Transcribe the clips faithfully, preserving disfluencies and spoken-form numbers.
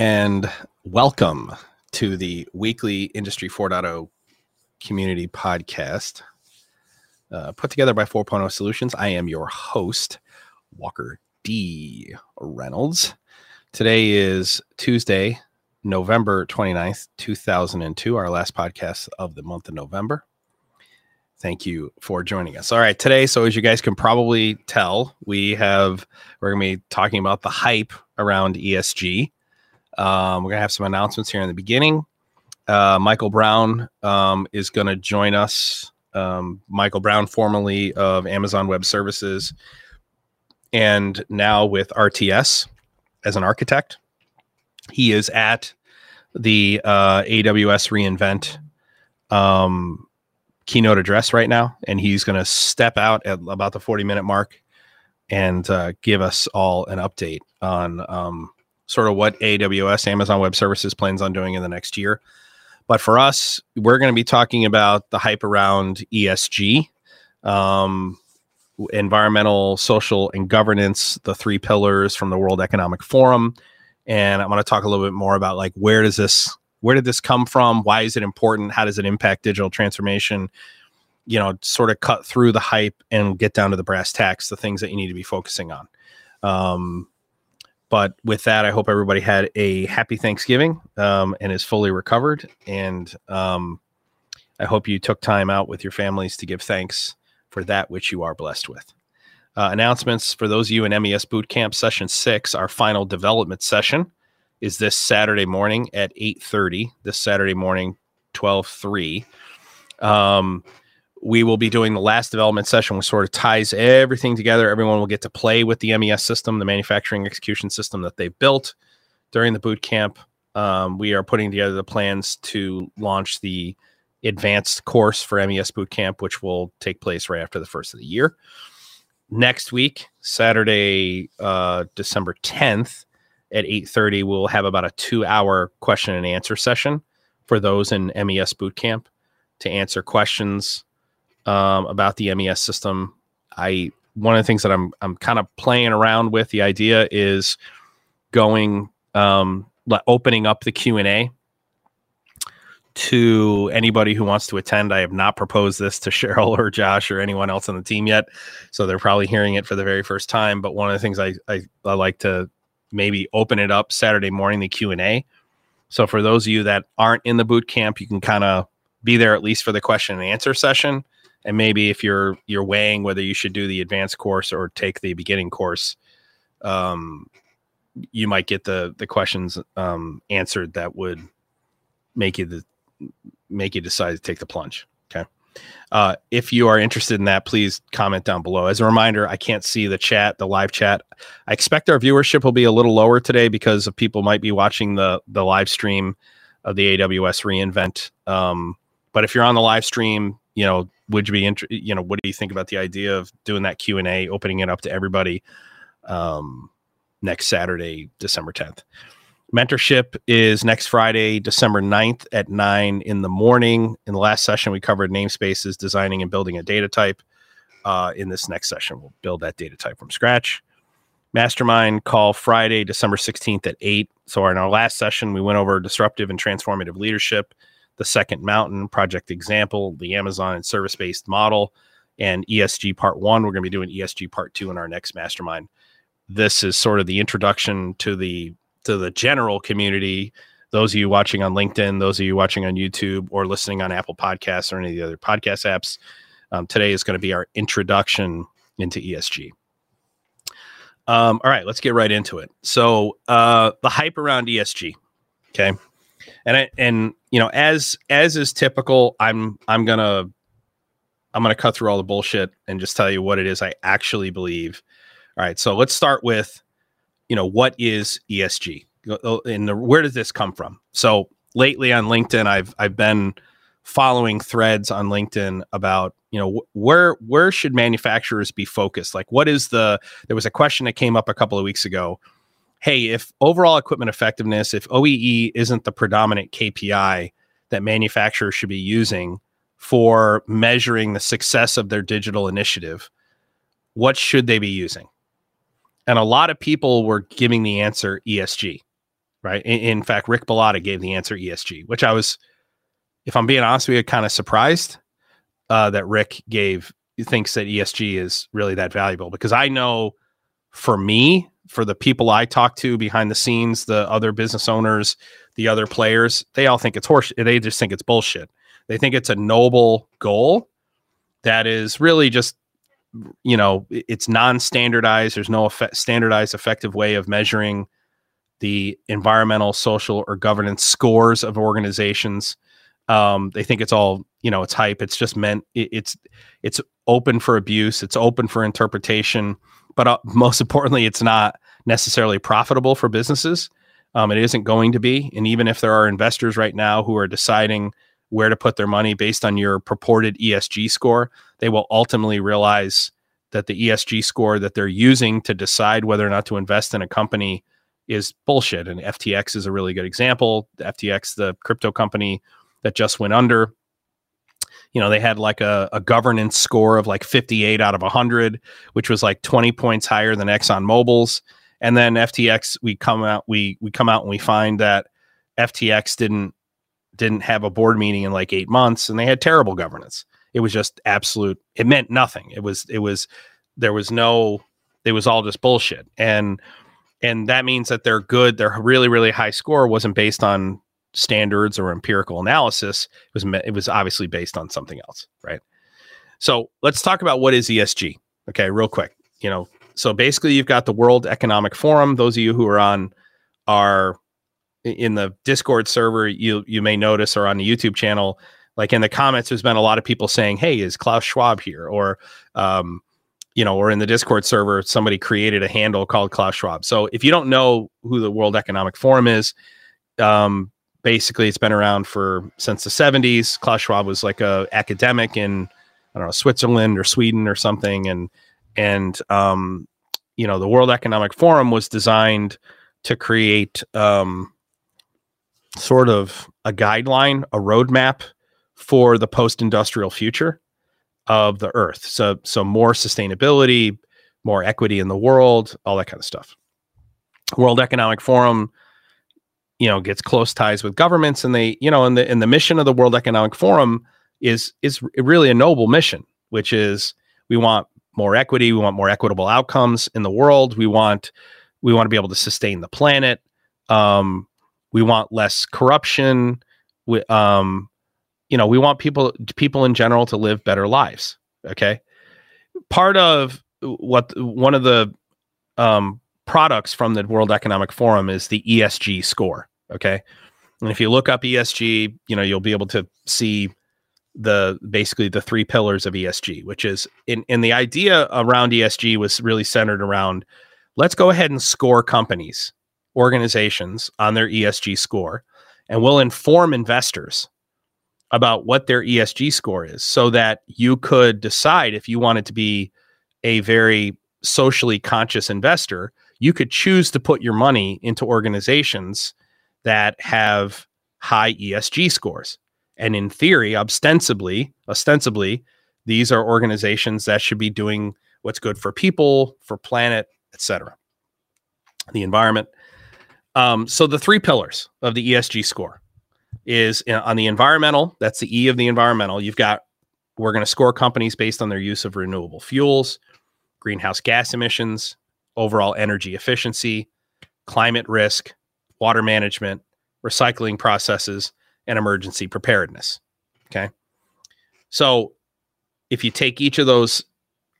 and welcome to the weekly Industry four point oh community podcast uh, put together by four point oh Solutions. I am your host, Walker D. Reynolds. Today is Tuesday, November twenty-ninth, two thousand two, our last podcast of the month of November. Thank you for joining us. All right, today, so as you guys can probably tell, we have, we're going to be talking about the hype around E S G. Um, we're going to have some announcements here in the beginning. Uh, Michael Brown um, is going to join us. Um, Michael Brown, formerly of Amazon Web Services, and now with R T S as an architect. He is at the uh, A W S reInvent um keynote address right now, and he's going to step out at about the forty minute mark and uh, give us all an update on um, sort of what A W S, Amazon Web Services, plans on doing in the next year. But for us, we're going to be talking about the hype around E S G, um, environmental, social, and governance, the three pillars from the World Economic Forum. And I'm going to talk a little bit more about like, where does this Where did this come from? Why is it important? How does it impact digital transformation? You know, sort of cut through the hype and get down to the brass tacks, the things that you need to be focusing on. Um, but with that, I hope everybody had a happy Thanksgiving um, and is fully recovered. And um, I hope you took time out with your families to give thanks for that which you are blessed with. Uh, announcements for those of you in M E S Bootcamp Session six, our final development session, is this Saturday morning at eight thirty, this Saturday morning, twelve three. Um, we will be doing the last development session, which sort of ties everything together. Everyone will get to play with the M E S system, the manufacturing execution system that they built during the boot camp. Um, we are putting together the plans to launch the advanced course for M E S Bootcamp, which will take place right after the first of the year. Next week, Saturday, uh, December tenth, at eight thirty, we'll have about a two hour question and answer session for those in M E S Bootcamp to answer questions um, about the M E S system. I one of the things that I'm I'm kind of playing around with the idea is going um, opening up the Q and A to anybody who wants to attend. I have not proposed this to Cheryl or Josh or anyone else on the team yet, so they're probably hearing it for the very first time. But one of the things I I, I like to maybe open it up Saturday morning, the Q and A. So for those of you that aren't in the boot camp, you can kind of be there at least for the question and answer session. And maybe if you're you're weighing whether you should do the advanced course or take the beginning course, um, you might get the the questions um, answered that would make you the make you decide to take the plunge. Okay. Uh, if you are interested in that, please comment down below. As a reminder, I can't see the chat, the live chat. I expect our viewership will be a little lower today because of people might be watching the the live stream of the A W S reInvent. Um, but if you're on the live stream, you know, would you be int- you know, what do you think about the idea of doing that Q and A, opening it up to everybody um, next Saturday, December tenth? Mentorship is next Friday, December ninth at nine in the morning. In the last session, we covered namespaces, designing and building a data type. Uh, in this next session, we'll build that data type from scratch. Mastermind call Friday, December sixteenth at eight. So in our last session, we went over disruptive and transformative leadership, the second mountain, project example, the Amazon and service-based model, and E S G part one. We're going to be doing E S G part two in our next mastermind. This is sort of the introduction to the to the general community, those of you watching on LinkedIn, those of you watching on YouTube or listening on Apple Podcasts or any of the other podcast apps. Um, today is going to be our introduction into E S G. Um, all right, let's get right into it. So uh, the hype around E S G. Okay. And, I, and, you know, as, as is typical, I'm, I'm going to, I'm going to cut through all the bullshit and just tell you what it is I actually believe. All right. So let's start with, you know, what is E S G and the, where does this come from? So lately on LinkedIn, I've, I've been following threads on LinkedIn about, you know, wh- where, where should manufacturers be focused? Like what is the, there was a question that came up a couple of weeks ago. Hey, if overall equipment effectiveness, if O E E isn't the predominant K P I that manufacturers should be using for measuring the success of their digital initiative, what should they be using? And a lot of people were giving the answer E S G, right? In, in fact, Rick Bellotta gave the answer E S G, which I was, if I'm being honest, we were kind of surprised uh, that Rick gave thinks that E S G is really that valuable, because I know for me, for the people I talk to behind the scenes, the other business owners, the other players, they all think it's horseshit. They just think it's bullshit. They think it's a noble goal that is really just, you know, it's non-standardized. There's no eff- standardized effective way of measuring the environmental, social, or governance scores of organizations. Um, they think it's all, you know, it's hype. It's just meant, it, it's, it's open for abuse. It's open for interpretation. But uh, most importantly, it's not necessarily profitable for businesses. Um, it isn't going to be. And even if there are investors right now who are deciding where to put their money based on your purported E S G score, they will ultimately realize that the E S G score that they're using to decide whether or not to invest in a company is bullshit. And F T X is a really good example. F T X, the crypto company that just went under, you know, they had like a, a governance score of like fifty-eight out of one hundred, which was like twenty points higher than Exxon Mobil's. And then F T X, we come out, we we come out and we find that F T X didn't didn't have a board meeting in like eight months, and they had terrible governance. It was just absolute. It meant nothing. It was it was there was no. It was all just bullshit. And and that means that their good, their really really high score wasn't based on standards or empirical analysis. It was it was obviously based on something else, right? So let's talk about what is E S G, okay, real quick. You know, so basically you've got the World Economic Forum. Those of you who are on our in the Discord server, you you may notice, or on the YouTube channel, like in the comments, there's been a lot of people saying, "Hey, is Klaus Schwab here?" Or, um, you know, or in the Discord server, somebody created a handle called Klaus Schwab. So if you don't know who the World Economic Forum is, um, basically, it's been around for since the seventies. Klaus Schwab was like a academic in, I don't know, Switzerland or Sweden or something. And, and um, you know, the World Economic Forum was designed to create um, sort of a guideline, a roadmap for the post-industrial future of the Earth. So, so more sustainability, more equity in the world, all that kind of stuff. World Economic Forum, you know, gets close ties with governments, and they, you know, and the, and the mission of the World Economic Forum is, is really a noble mission, which is we want more equity. We want more equitable outcomes in the world. We want, we want to be able to sustain the planet. Um, we want less corruption. We, um, you know, we want people, people in general to live better lives. Okay. Part of what, one of the, um, products from the World Economic Forum is the E S G score. Okay. And if you look up E S G, you know, you'll be able to see the, basically the three pillars of E S G, which is in, in the idea around E S G was really centered around, let's go ahead and score companies, organizations on their E S G score, and we'll inform investors about what their E S G score is so that you could decide if you wanted to be a very socially conscious investor. You could choose to put your money into organizations that have high E S G scores. And in theory, ostensibly, ostensibly, these are organizations that should be doing what's good for people, for planet, et cetera, the environment. Um, so the three pillars of the E S G score is uh, on the environmental, that's the E of the environmental. You've got, we're going to score companies based on their use of renewable fuels, greenhouse gas emissions, overall energy efficiency, climate risk, water management, recycling processes, and emergency preparedness. Okay. So if you take each of those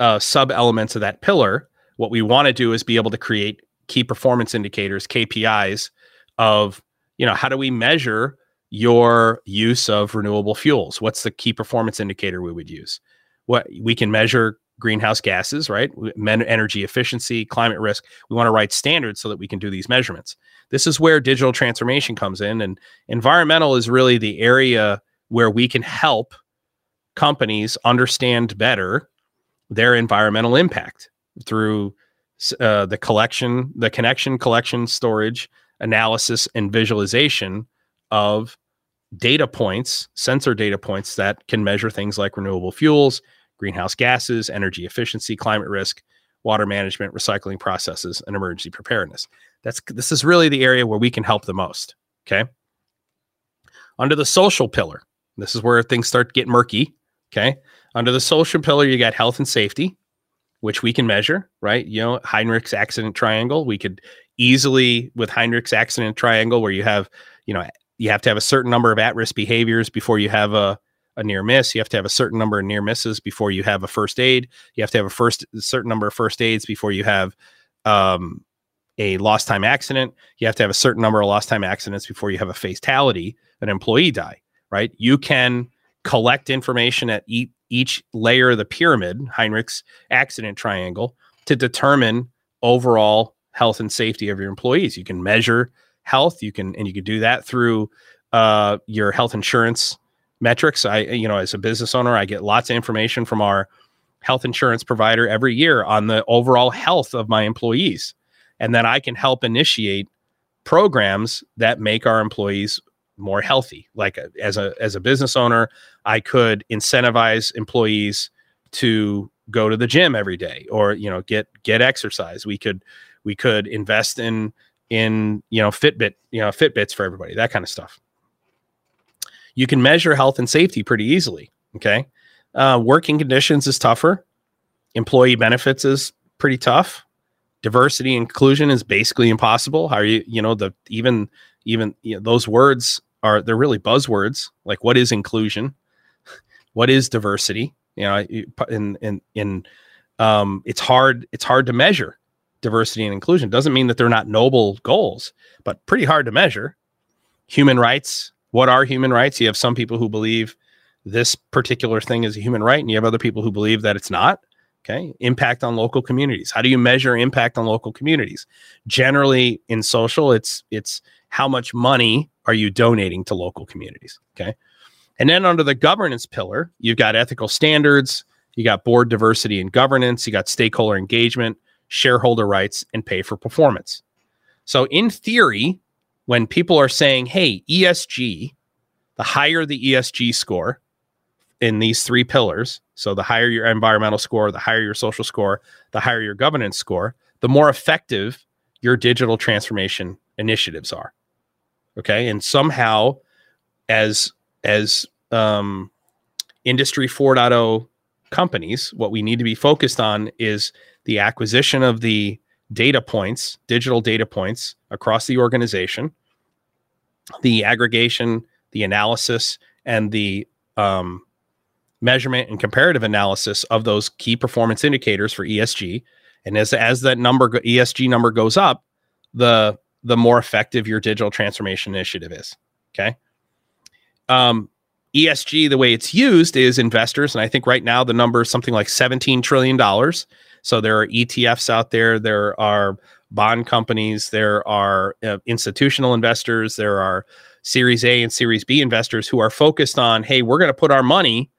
uh, sub elements of that pillar, what we want to do is be able to create key performance indicators, K P Is of, you know, how do we measure your use of renewable fuels? What's the key performance indicator we would use? What we can measure greenhouse gases, right? Energy efficiency, climate risk. We want to write standards so that we can do these measurements. This is where digital transformation comes in, and environmental is really the area where we can help companies understand better their environmental impact through uh, the collection, the connection, collection, storage, analysis, and visualization of data points, sensor data points that can measure things like renewable fuels, greenhouse gases, energy efficiency, climate risk, water management, recycling processes, and emergency preparedness. That's, this is really the area where we can help the most, okay? Under the social pillar, this is where things start to get murky, okay? Under the social pillar, you got health and safety, which we can measure, right? You know, Heinrich's accident triangle, we could easily, with Heinrich's accident triangle, where you have, you know, you have to have a certain number of at-risk behaviors before you have a, a near miss. You have to have a certain number of near misses before you have a first aid. You have to have a first a certain number of first aids before you have um, a lost time accident. You have to have a certain number of lost time accidents before you have a fatality, an employee die, right? You can collect information at e each layer of the pyramid, Heinrich's accident triangle, to determine overall health and safety of your employees. You can measure health. You can, and you can do that through uh, your health insurance metrics. I, you know, as a business owner, I get lots of information from our health insurance provider every year on the overall health of my employees. And then I can help initiate programs that make our employees more healthy. Like as a, as a business owner, I could incentivize employees to go to the gym every day, or, you know, get, get exercise. We could, we could invest in, in, you know, Fitbit, you know, Fitbits for everybody, that kind of stuff. You can measure health and safety pretty easily. Okay. Uh, working conditions is tougher. Employee benefits is pretty tough. Diversity and inclusion is basically impossible. How are you, you know, the, even, even you know, those words are, they're really buzzwords. Like, what is inclusion? What is diversity? You know, in, in, in, um, it's hard, it's hard to measure diversity and inclusion. Doesn't mean that they're not noble goals, but pretty hard to measure. Human rights. What are human rights? You have some people who believe this particular thing is a human right, and you have other people who believe that it's not. Okay. Impact on local communities. How do you measure impact on local communities? Generally in social, it's, it's how much money are you donating to local communities? Okay. And then under the governance pillar, you've got ethical standards, you got board diversity and governance, you got stakeholder engagement, shareholder rights, and pay for performance. So in theory, when people are saying, hey, E S G, the higher the E S G score in these three pillars, so the higher your environmental score, the higher your social score, the higher your governance score, the more effective your digital transformation initiatives are. Okay. And somehow as, as um, industry four point oh companies, what we need to be focused on is the acquisition of the data points, digital data points across the organization, the aggregation, the analysis, and the um, measurement and comparative analysis of those key performance indicators for E S G. And as, as that number, E S G number goes up, the, the more effective your digital transformation initiative is. Okay. Um, E S G, the way it's used is investors. And I think right now the number is something like seventeen trillion dollars. So there are E T Fs out there. There are bond companies. There are uh, institutional investors. There are Series A and Series B investors who are focused on, hey, we're going to put our money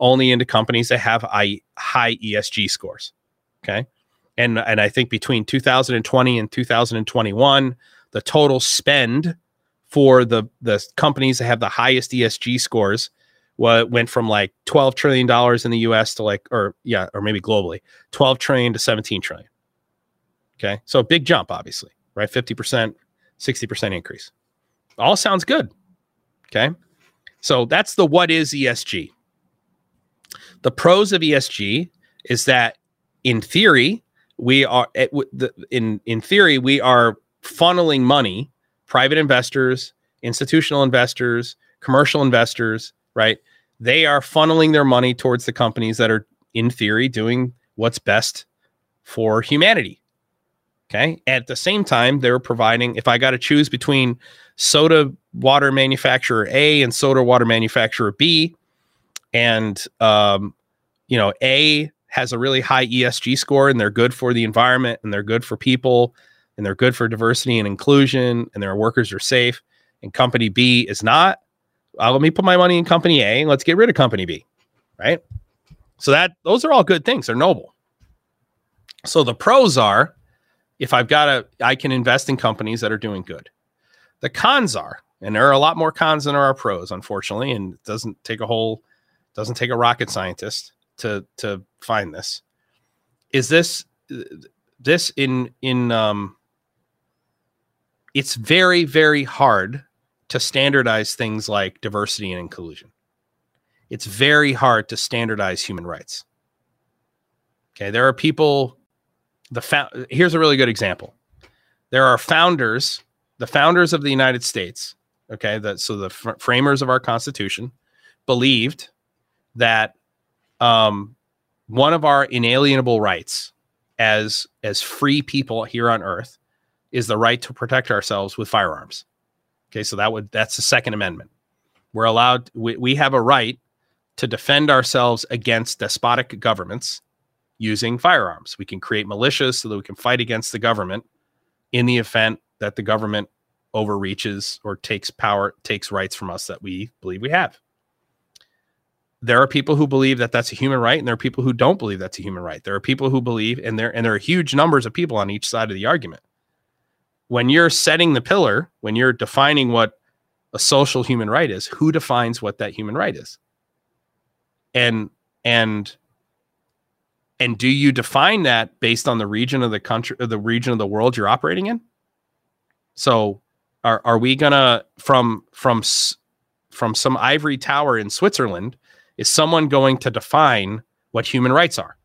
only into companies that have high E S G scores. Okay. And, and I think between two thousand twenty and two thousand twenty-one, the total spend for the, the companies that have the highest E S G scores Well, went from like twelve trillion dollars in the U S to like, or yeah, or maybe globally, twelve trillion dollars to seventeen trillion dollars. Okay. So a big jump, obviously, right? fifty percent, sixty percent increase. All sounds good. Okay. So that's the, what is E S G? The pros of E S G is that in theory, we are, in, in theory, we are funneling money, private investors, institutional investors, commercial investors, right? They are funneling their money towards the companies that are, in theory, doing what's best for humanity. Okay. At the same time, they're providing, if I got to choose between soda water manufacturer A and soda water manufacturer B, and, um, you know, A has a really high E S G score and they're good for the environment and they're good for people and they're good for diversity and inclusion and their workers are safe, and company B is not. Uh, let me put my money in company A and let's get rid of company B, right? So that, those are all good things. They're noble. So the pros are, if I've got a, I can invest in companies that are doing good. The cons are, and there are a lot more cons than there are pros, unfortunately, and it doesn't take a whole, doesn't take a rocket scientist to, to find this, is this this in in um, it's very, very hard to standardize things like diversity and inclusion. It's very hard to standardize human rights. Okay, there are people. The here's a really good example. There are founders, the founders of the United States. Okay, that so the fr framers of our Constitution believed that um, one of our inalienable rights as as free people here on Earth is the right to protect ourselves with firearms. Okay, so that would that's the Second Amendment. We're allowed. We, we have a right to defend ourselves against despotic governments using firearms. We can create militias so that we can fight against the government in the event that the government overreaches or takes power, takes rights from us that we believe we have. There are people who believe that that's a human right, and there are people who don't believe that's a human right. There are people who believe, and there and there are huge numbers of people on each side of the argument. When you're setting the pillar, when you're defining what a social human right is, who defines what that human right is? And and and do you define that based on the region of the country, or the region of the world you're operating in? So, are are we gonna from from from some ivory tower in Switzerland? Is someone going to define what human rights are?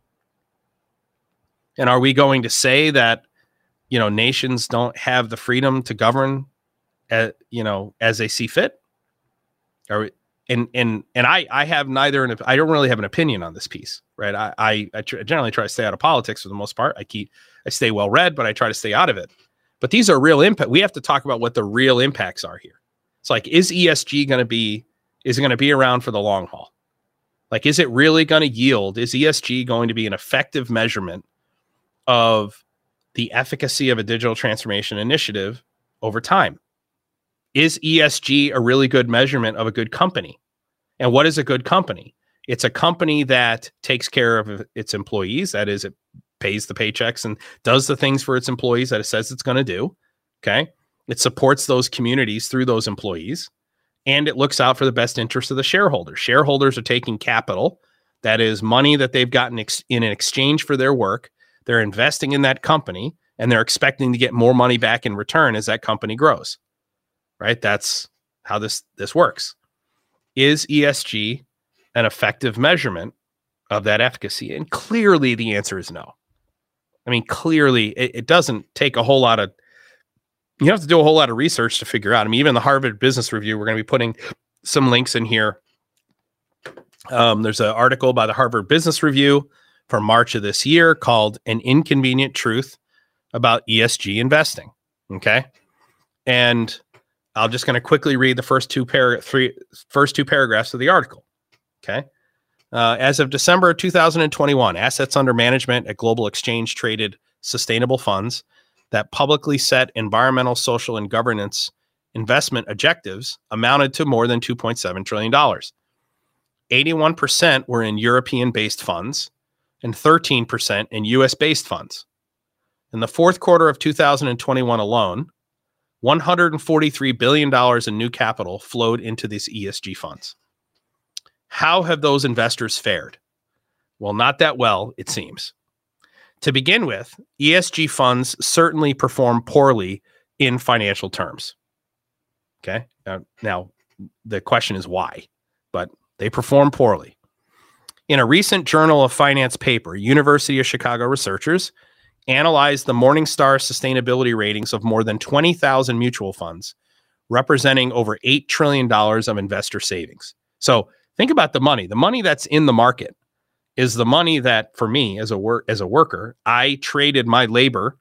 And are we going to say that, you know, nations don't have the freedom to govern, as, you know, as they see fit? Are we, and and and I I have neither an I don't really have an opinion on this piece, right? I I, I tr generally try to stay out of politics for the most part. I keep I stay well read, but I try to stay out of it. But these are real impact. We have to talk about what the real impacts are here. It's like, is E S G going to be is it going to be around for the long haul? Like, is it really going to yield? Is E S G going to be an effective measurement of the efficacy of a digital transformation initiative over time? Is E S G a really good measurement of a good company? And what is a good company? It's a company that takes care of its employees. That is, it pays the paychecks and does the things for its employees that it says it's going to do. Okay. It supports those communities through those employees. And it looks out for the best interest of the shareholders. Shareholders are taking capital. That is money that they've gotten ex in exchange for their work. They're investing in that company, and they're expecting to get more money back in return as that company grows. Right? That's how this, this works. Is E S G an effective measurement of that efficacy? And clearly the answer is no. I mean, clearly it, it doesn't take a whole lot of, you have to do a whole lot of research to figure out. I mean, even the Harvard Business Review, we're going to be putting some links in here. Um, there's an article by the Harvard Business Review from March of this year called An Inconvenient Truth About E S G Investing. Okay. And I'm just going to quickly read the first two, para three, first two paragraphs of the article. Okay. Uh, as of December two thousand twenty-one, assets under management at global exchange traded sustainable funds that publicly set environmental, social, and governance investment objectives amounted to more than two point seven trillion dollars. eighty-one percent were in European-based funds and thirteen percent in U S-based funds. In the fourth quarter of two thousand twenty-one alone, one hundred forty-three billion dollars in new capital flowed into these E S G funds. How have those investors fared? Well, not that well, it seems. To begin with, E S G funds certainly perform poorly in financial terms. Okay. Now, now, the question is why, but they perform poorly. In a recent Journal of Finance paper, University of Chicago researchers analyzed the Morningstar sustainability ratings of more than twenty thousand mutual funds, representing over eight trillion dollars of investor savings. So think about the money. The money that's in the market is the money that, for me as a work as a worker, I traded my labor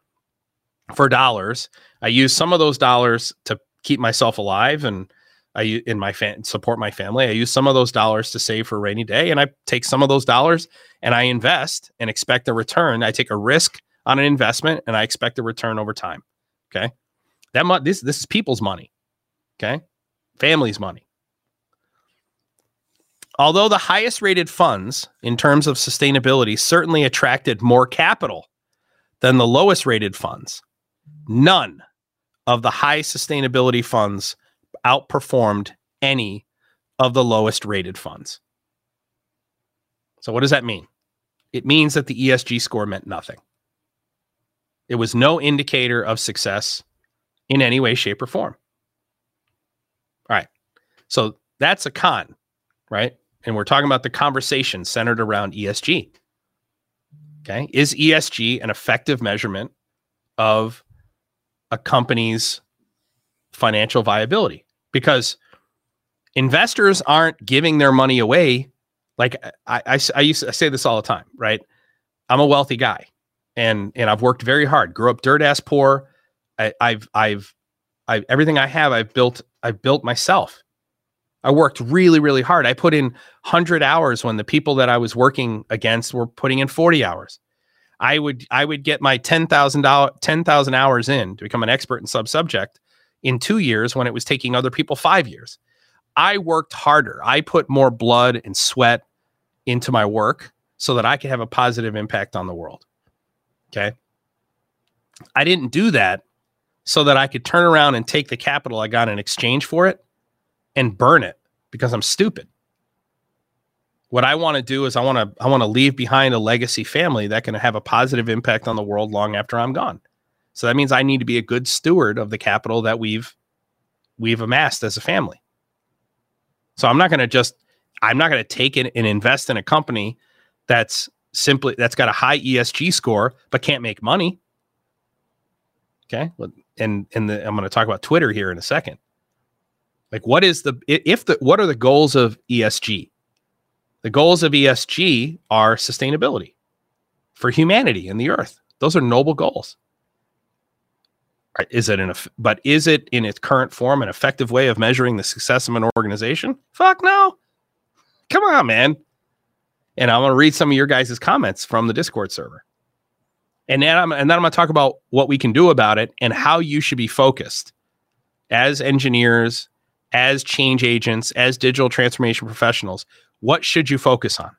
for dollars. I used some of those dollars to keep myself alive and I in my fa support my family. I use some of those dollars to save for a rainy day, and I take some of those dollars and I invest and expect a return. I take a risk on an investment and I expect a return over time. Okay, that mo this this is people's money. Okay, family's money. Although the highest rated funds in terms of sustainability certainly attracted more capital than the lowest rated funds, none of the high sustainability funds outperformed any of the lowest rated funds. So what does that mean? It means that the E S G score meant nothing. It was no indicator of success in any way, shape, or form. All right. So that's a con, right? And we're talking about the conversation centered around E S G. Okay. Is E S G an effective measurement of a company's financial viability? Because investors aren't giving their money away. Like I, I, I used to I say this all the time, right? I'm a wealthy guy and, and I've worked very hard, grew up dirt ass poor. I, I've, I've, I've, everything I have, I've built, I've built myself. I worked really, really hard. I put in one hundred hours when the people that I was working against were putting in forty hours. I would, I would get my ten thousand hours in to become an expert in sub subject in two years when it was taking other people five years. I worked harder. I put more blood and sweat into my work so that I could have a positive impact on the world. Okay. I didn't do that so that I could turn around and take the capital I got in exchange for it and burn it because I'm stupid. What I want to do is I want to, I want to leave behind a legacy family that can have a positive impact on the world long after I'm gone. So that means I need to be a good steward of the capital that we've, we've amassed as a family. So I'm not going to just, I'm not going to take it and invest in a company that's simply, that's got a high E S G score, but can't make money. Okay. And, and the, I'm going to talk about Twitter here in a second. Like what is the, if the, what are the goals of E S G? The goals of E S G are sustainability for humanity and the earth. Those are noble goals. Is it in a, but is it in its current form an effective way of measuring the success of an organization? Fuck no. Come on, man. And I'm going to read some of your guys' comments from the Discord server. And then I'm, and then I'm going to talk about what we can do about it and how you should be focused as engineers, as change agents, as digital transformation professionals. What should you focus on?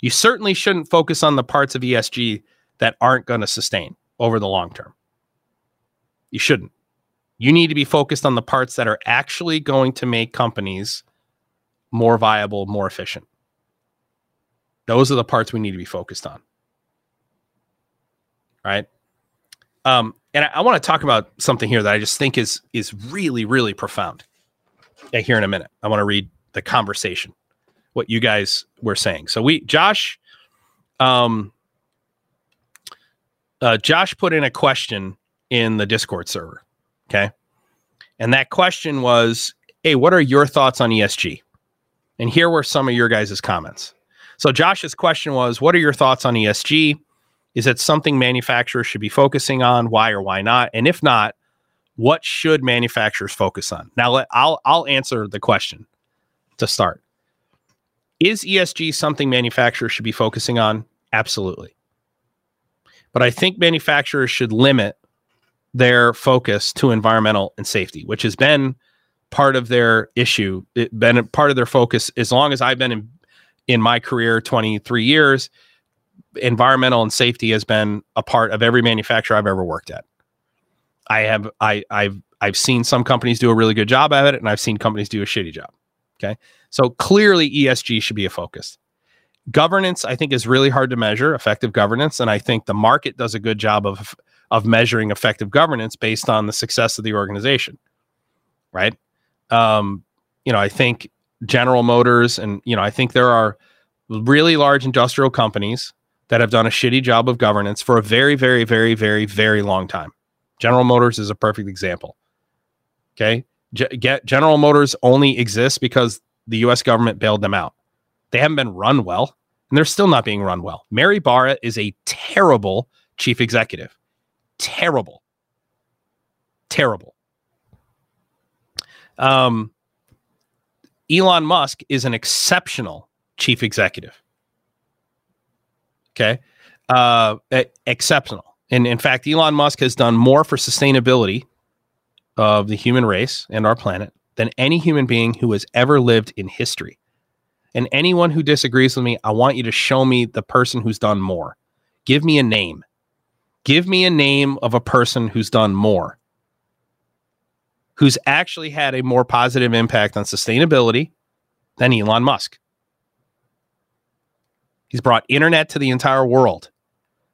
You certainly shouldn't focus on the parts of E S G that aren't going to sustain over the long term. You shouldn't. You need to be focused on the parts that are actually going to make companies more viable, more efficient. Those are the parts we need to be focused on. Right? Um, and I, I want to talk about something here that I just think is, is really, really profound. Yeah, here in a minute. I want to read the conversation, what you guys were saying. So we, Josh, um, uh, Josh put in a question in the Discord server. Okay. And that question was, hey, what are your thoughts on E S G? And here were some of your guys' comments. So Josh's question was, what are your thoughts on E S G? Is it something manufacturers should be focusing on? Why or why not? And if not, what should manufacturers focus on? Now let, I'll, I'll answer the question to start. Is E S G something manufacturers should be focusing on? Absolutely. But I think manufacturers should limit their focus to environmental and safety, which has been part of their issue. It been part of their focus as long as I've been in, in my career, twenty-three years, environmental and safety has been a part of every manufacturer I've ever worked at. I have, I, I've, I've seen some companies do a really good job at it, and I've seen companies do a shitty job. Okay. So clearly E S G should be a focus. Governance, I think, is really hard to measure, effective governance. And I think the market does a good job of, of measuring effective governance based on the success of the organization. Right. Um, you know, I think General Motors and, you know, I think there are really large industrial companies that have done a shitty job of governance for a very, very, very, very, very long time. General Motors is a perfect example. Okay. General Motors only exists because the U S government bailed them out. They haven't been run well, and they're still not being run well. Mary Barra is a terrible chief executive. Terrible. Terrible. Um, Elon Musk is an exceptional chief executive. Okay. Uh, exceptional. And in fact, Elon Musk has done more for sustainability of the human race and our planet than any human being who has ever lived in history. And anyone who disagrees with me, I want you to show me the person who's done more. Give me a name. Give me a name of a person who's done more, who's actually had a more positive impact on sustainability than Elon Musk. He's brought internet to the entire world.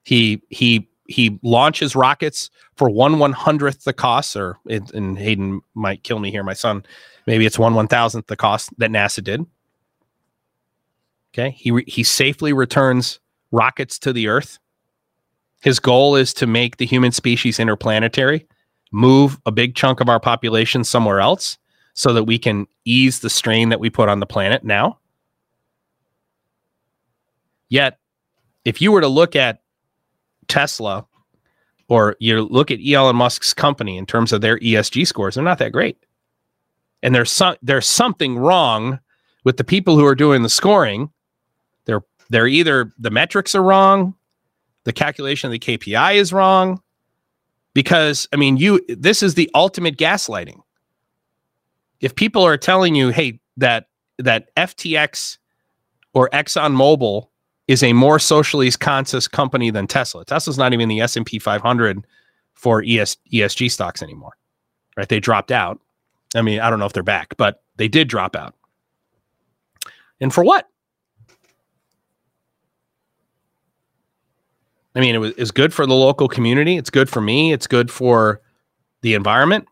He, he he launches rockets for one one hundredth the cost, or it, and Hayden might kill me here, my son. Maybe it's one one thousandth the cost that NASA did. Okay, he re, he safely returns rockets to the Earth. His goal is to make the human species interplanetary, move a big chunk of our population somewhere else so that we can ease the strain that we put on the planet now. Yet, if you were to look at Tesla, or you look at Elon Musk's company in terms of their E S G scores, they're not that great. And there's some, there's something wrong with the people who are doing the scoring. They're they're either the metrics are wrong, the calculation of the K P I is wrong, because I mean, you this is the ultimate gaslighting. If people are telling you, hey, that that F T X or Exxon Mobil is a more socially conscious company than Tesla. Tesla's not even in the S and P five hundred for E S, E S G stocks anymore, right? They dropped out. I mean, I don't know if they're back, but they did drop out. And for what? I mean, it was, it's good for the local community. It's good for me. It's good for the environment.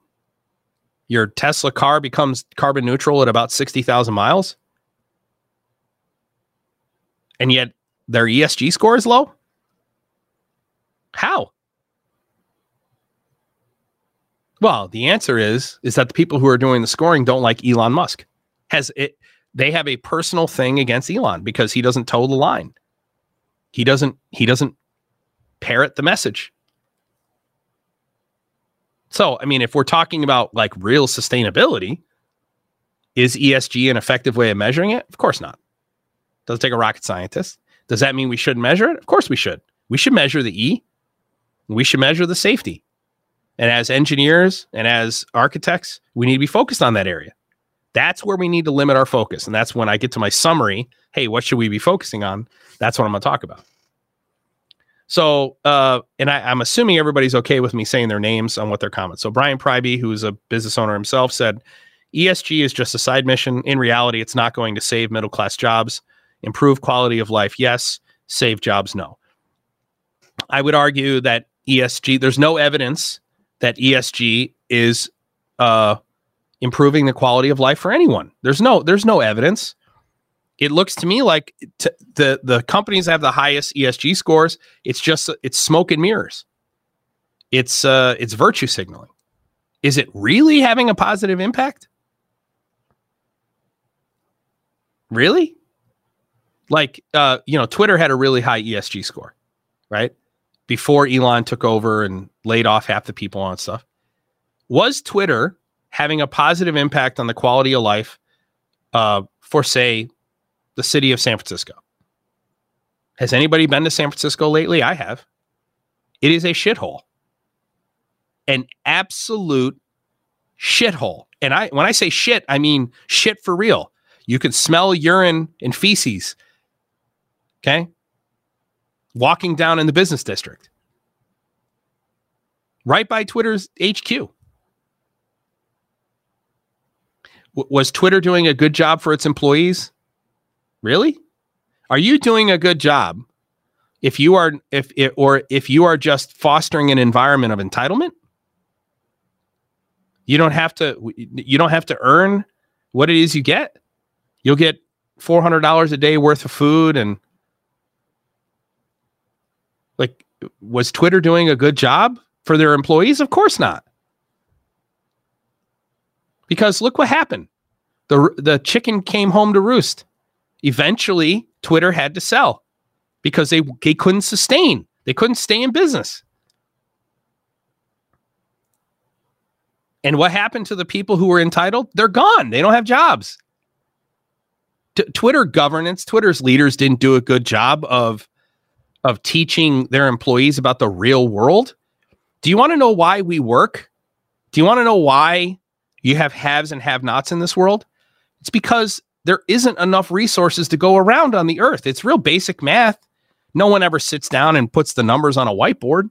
Your Tesla car becomes carbon neutral at about sixty thousand miles. And yet, their E S G score is low? How? Well, the answer is, is that the people who are doing the scoring don't like Elon Musk. Has it? They have a personal thing against Elon because he doesn't toe the line. He doesn't, he doesn't parrot the message. So, I mean, if we're talking about like real sustainability, is E S G an effective way of measuring it? Of course not. Doesn't take a rocket scientist. Does that mean we shouldn't measure it? Of course we should. We should measure the E. We should measure the safety. And as engineers and as architects, we need to be focused on that area. That's where we need to limit our focus. And that's when I get to my summary. Hey, what should we be focusing on? That's what I'm going to talk about. So, uh, and I, I'm assuming everybody's okay with me saying their names on what their comments. So Brian Pryby, who's a business owner himself, said, E S G is just a side mission. In reality, it's not going to save middle-class jobs. Improve quality of life, yes. Save jobs, no. I would argue that E S G, there's no evidence that E S G is uh, improving the quality of life for anyone. There's no, there's no evidence. It looks to me like t the the companies have the highest E S G scores. It's just, it's smoke and mirrors. It's uh, it's virtue signaling. Is it really having a positive impact? Really? Like, uh, you know, Twitter had a really high E S G score, right? Before Elon took over and laid off half the people on stuff. Was Twitter having a positive impact on the quality of life uh, for, say, the city of San Francisco? Has anybody been to San Francisco lately? I have. It is a shithole. An absolute shithole. And I, when I say shit, I mean shit for real. You can smell urine and feces. Okay. Walking down in the business district. Right by Twitter's H Q. W- was Twitter doing a good job for its employees? Really? Are you doing a good job if you are if it, or if you are just fostering an environment of entitlement? You don't have to you don't have to earn what it is you get. You'll get four hundred dollars a day worth of food. And like, was Twitter doing a good job for their employees? Of course not. Because look what happened. The, the chicken came home to roost. Eventually, Twitter had to sell because they, they couldn't sustain. They couldn't stay in business. And what happened to the people who were entitled? They're gone. They don't have jobs. Twitter governance, Twitter's leaders didn't do a good job of of teaching their employees about the real world. Do you want to know why we work? Do you want to know why you have haves and have-nots in this world? It's because there isn't enough resources to go around on the earth. It's real basic math. No one ever sits down and puts the numbers on a whiteboard.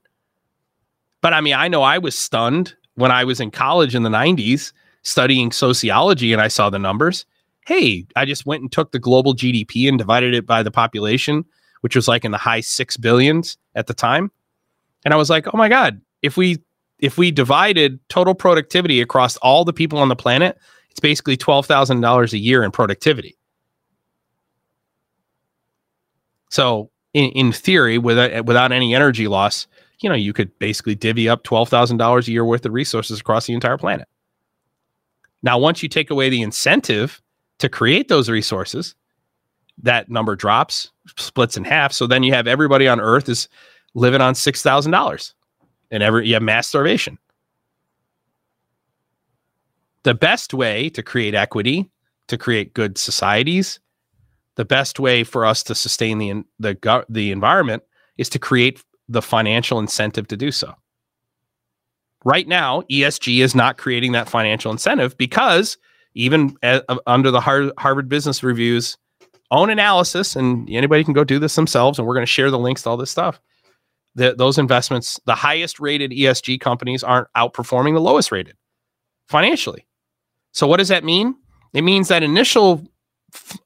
But I mean, I know I was stunned when I was in college in the nineties studying sociology and I saw the numbers. Hey, I just went and took the global G D P and divided it by the population, which was like in the high six billions at the time. And I was like, oh my God, if we if we divided total productivity across all the people on the planet, it's basically twelve thousand dollars a year in productivity. So in, in theory, without, without any energy loss, you know, you could basically divvy up twelve thousand dollars a year worth of resources across the entire planet. Now, once you take away the incentive to create those resources, that number drops, splits in half. So then you have everybody on Earth is living on six thousand dollars, and every, you have mass starvation. The best way to create equity, to create good societies, the best way for us to sustain the, the, the environment is to create the financial incentive to do so. Right now, E S G is not creating that financial incentive because even uh, under the Harvard Business Review's own analysis, and anybody can go do this themselves, and we're going to share the links to all this stuff, that those investments, the highest rated E S G companies aren't outperforming the lowest rated financially. So what does that mean? It means that initial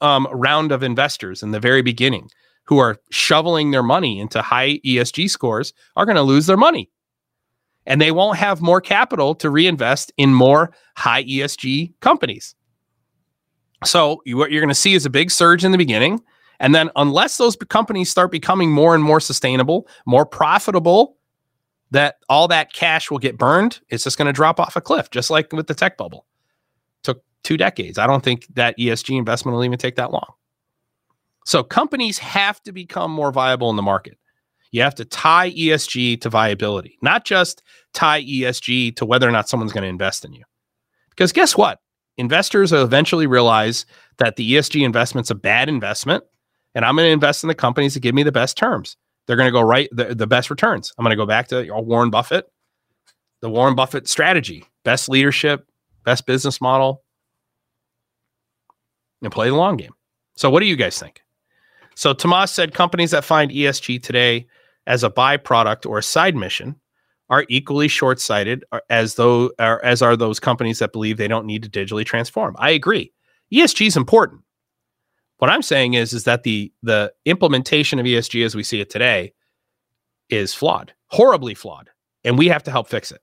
um, round of investors in the very beginning who are shoveling their money into high E S G scores are going to lose their money. And they won't have more capital to reinvest in more high E S G companies. So you, what you're going to see is a big surge in the beginning. And then unless those companies start becoming more and more sustainable, more profitable, that all that cash will get burned. It's just going to drop off a cliff, just like with the tech bubble. It took two decades. I don't think that E S G investment will even take that long. So companies have to become more viable in the market. You have to tie E S G to viability, not just tie E S G to whether or not someone's going to invest in you. Because guess what? Investors will eventually realize that the E S G investment's a bad investment, and I'm going to invest in the companies that give me the best terms. They're going to go right, the, the best returns. I'm going to go back to Warren Buffett, the Warren Buffett strategy, best leadership, best business model, and play the long game. So what do you guys think? So Tomas said companies that find E S G today as a byproduct or a side mission are equally short-sighted as though or as are those companies that believe they don't need to digitally transform. I agree. E S G is important. What I'm saying is, is that the the implementation of E S G as we see it today is flawed, horribly flawed, and we have to help fix it.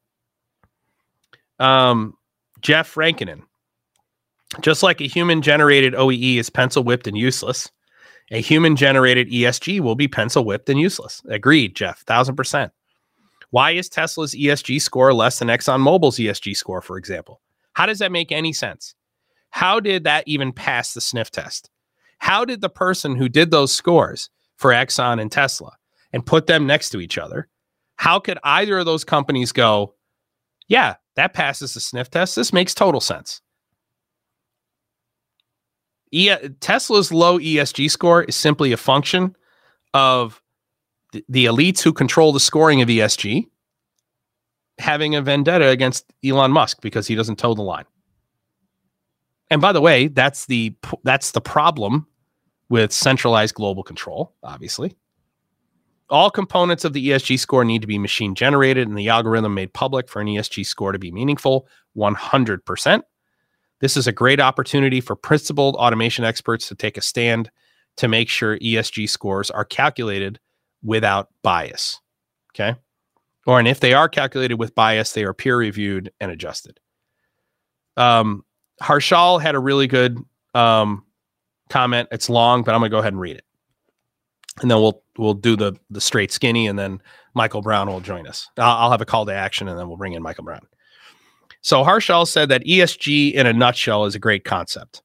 Um, Jeff Rankinen, just like a human-generated O E E is pencil-whipped and useless, a human-generated E S G will be pencil-whipped and useless. Agreed, Jeff, one thousand percent. Why is Tesla's E S G score less than Exxon Mobil's E S G score, for example? How does that make any sense? How did that even pass the sniff test? How did the person who did those scores for Exxon and Tesla and put them next to each other, how could either of those companies go, yeah, that passes the sniff test. This makes total sense. E Tesla's low E S G score is simply a function of th the elites who control the scoring of E S G having a vendetta against Elon Musk because he doesn't toe the line. And by the way, that's the that's the problem with centralized global control, obviously. All components of the E S G score need to be machine generated and the algorithm made public for an E S G score to be meaningful, one hundred percent. This is a great opportunity for principled automation experts to take a stand to make sure E S G scores are calculated without bias, okay? Or, and if they are calculated with bias, they are peer-reviewed and adjusted. Um, Harshal had a really good um, comment. It's long, but I'm going to go ahead and read it. And then we'll we'll do the, the straight skinny, and then Michael Brown will join us. I'll, I'll have a call to action, and then we'll bring in Michael Brown. So Harshal said that E S G in a nutshell is a great concept.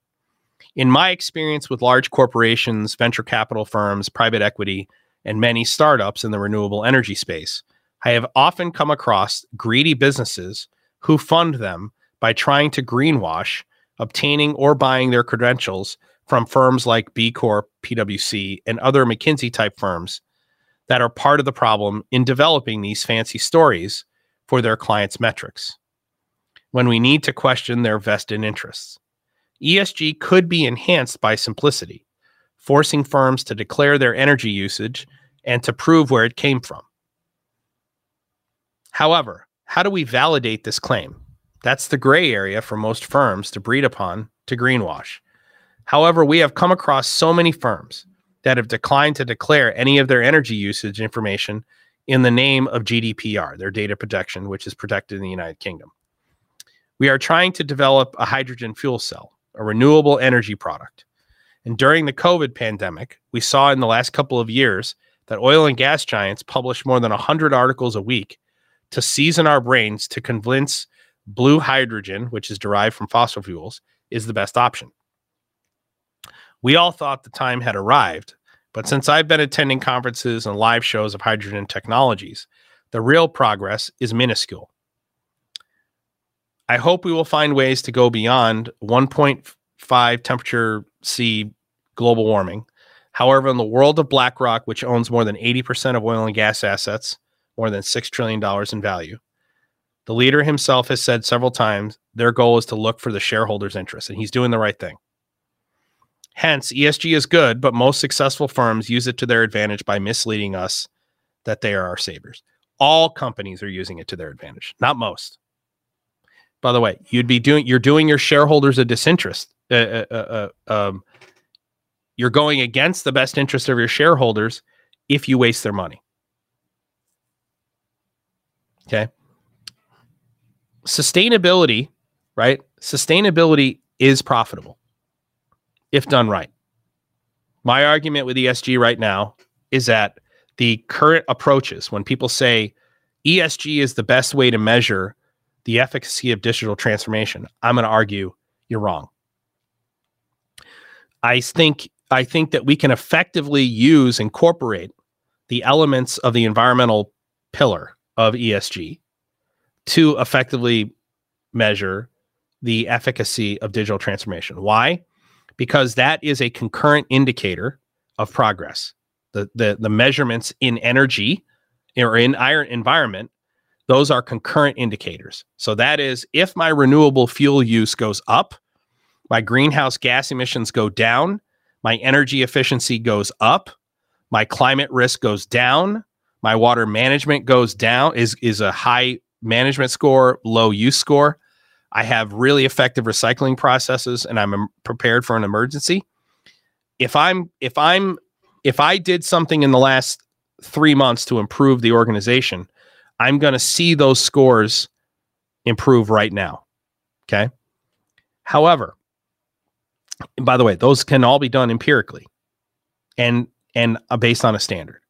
In my experience with large corporations, venture capital firms, private equity, and many startups in the renewable energy space, I have often come across greedy businesses who fund them by trying to greenwash, obtaining or buying their credentials from firms like B Corp, P W C, and other McKinsey-type firms that are part of the problem in developing these fancy stories for their clients' metrics, when we need to question their vested interests. E S G could be enhanced by simplicity, forcing firms to declare their energy usage and to prove where it came from. However, how do we validate this claim? That's the gray area for most firms to breed upon to greenwash. However, we have come across so many firms that have declined to declare any of their energy usage information in the name of G D P R, their data protection, which is protected in the United Kingdom. We are trying to develop a hydrogen fuel cell, a renewable energy product. And during the COVID pandemic, we saw in the last couple of years that oil and gas giants published more than one hundred articles a week to season our brains to convince blue hydrogen, which is derived from fossil fuels, is the best option. We all thought the time had arrived, but since I've been attending conferences and live shows of hydrogen technologies, the real progress is minuscule. I hope we will find ways to go beyond one point five temperature C global warming. However, in the world of BlackRock, which owns more than eighty percent of oil and gas assets, more than six trillion dollars in value, the leader himself has said several times their goal is to look for the shareholders' interest, and he's doing the right thing. Hence, E S G is good, but most successful firms use it to their advantage by misleading us that they are our saviors. All companies are using it to their advantage, not most. By the way, you'd be doing you're doing your shareholders a disinterest. Uh, uh, uh, um, you're going against the best interest of your shareholders if you waste their money. Okay. Sustainability, right? Sustainability is profitable if done right. My argument with E S G right now is that the current approaches, when people say E S G is the best way to measure the efficacy of digital transformation, I'm going to argue you're wrong. I think, I think that we can effectively use, incorporate the elements of the environmental pillar of E S G to effectively measure the efficacy of digital transformation. Why? Because that is a concurrent indicator of progress. The, the, the measurements in energy or in iron environment, those are concurrent indicators. So that is, if my renewable fuel use goes up, my greenhouse gas emissions go down, my energy efficiency goes up, my climate risk goes down, my water management goes down, is, is a high management score, low use score. I have really effective recycling processes and I'm prepared for an emergency. If I'm, if I'm, if I did something in the last three months to improve the organization, I'm going to see those scores improve right now. Okay. However, and by the way, those can all be done empirically and, and based on a standard.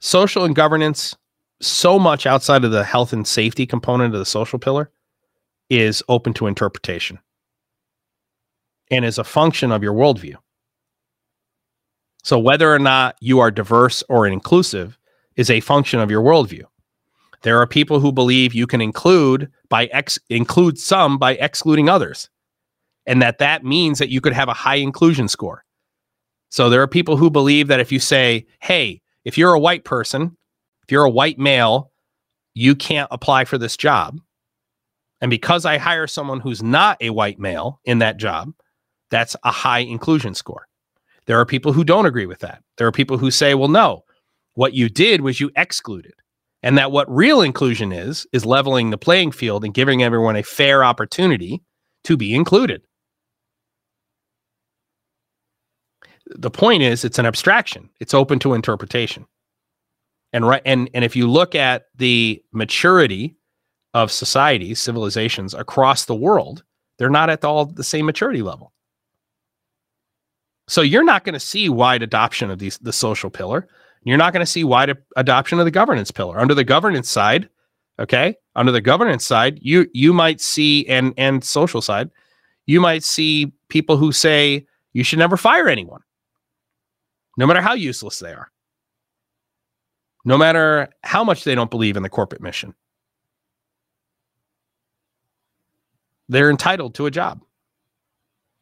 Social and governance, so much outside of the health and safety component of the social pillar, is open to interpretation and is a function of your worldview. So whether or not you are diverse or inclusive is a function of your worldview. There are people who believe you can include by ex include some by excluding others, and that that means that you could have a high inclusion score. So there are people who believe that if you say, hey, if you're a white person, if you're a white male, you can't apply for this job. And because I hire someone who's not a white male in that job, that's a high inclusion score. There are people who don't agree with that. There are people who say, well, no, what you did was you excluded. And that what real inclusion is, is leveling the playing field and giving everyone a fair opportunity to be included. The point is, it's an abstraction. It's open to interpretation. And right, and and if you look at the maturity of societies, civilizations across the world, they're not at all the same maturity level. So you're not going to see wide adoption of these the social pillar. You're not going to see wide adoption of the governance pillar. Under the governance side, okay, under the governance side, you you might see and and social side, you might see people who say you should never fire anyone, no matter how useless they are. No matter how much they don't believe in the corporate mission, they're entitled to a job.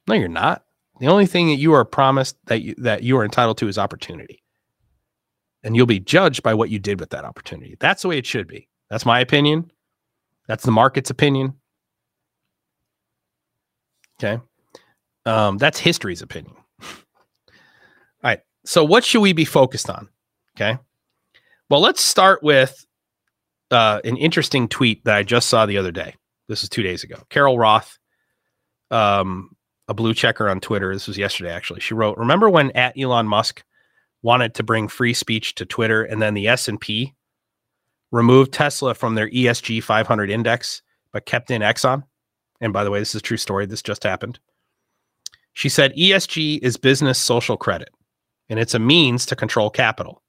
No, you're not. The only thing that you are promised that you, that you are entitled to is opportunity. And you'll be judged by what you did with that opportunity. That's the way it should be. That's my opinion. That's the market's opinion. Okay. Um, that's history's opinion. All right. So what should we be focused on? Okay. Well, let's start with uh, an interesting tweet that I just saw the other day. This was two days ago. Carol Roth, um, a blue checker on Twitter. This was yesterday, actually. She wrote, remember when at Elon Musk wanted to bring free speech to Twitter and then the S and P removed Tesla from their E S G five hundred index, but kept in Exxon. And by the way, this is a true story. This just happened. She said, E S G is business social credit, and it's a means to control capital,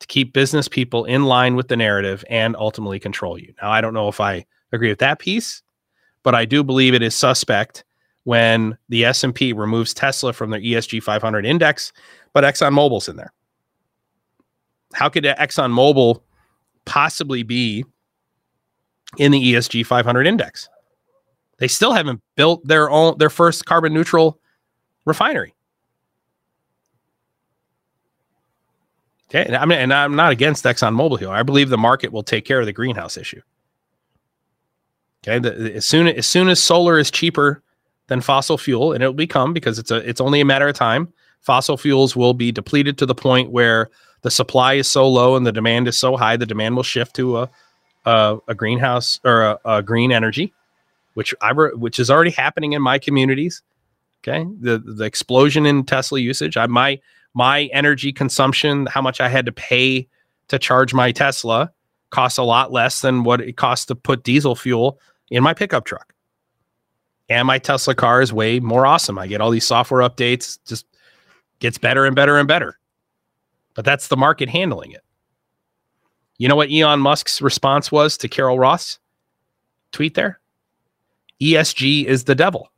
to keep business people in line with the narrative and ultimately control you. Now, I don't know if I agree with that piece, but I do believe it is suspect when the S and P removes Tesla from their E S G five hundred index, but Exxon Mobil's in there. How could Exxon Mobil possibly be in the E S G five hundred index? They still haven't built their own, their first carbon neutral refinery. Okay, and I'm, and I'm not against Exxon Mobil here. I believe the market will take care of the greenhouse issue. Okay, the, the, as soon as soon as solar is cheaper than fossil fuel, and it will become, because it's a it's only a matter of time. Fossil fuels will be depleted to the point where the supply is so low and the demand is so high, the demand will shift to a a, a greenhouse or a, a green energy, which I which is already happening in my communities. Okay, the the explosion in Tesla usage. I my my energy consumption, how much I had to pay to charge my Tesla, costs a lot less than what it costs to put diesel fuel in my pickup truck. And my Tesla car is way more awesome. I get all these software updates, just gets better and better and better. But that's the market handling it. You know what Elon Musk's response was to Carol Ross' tweet there? E S G is the devil.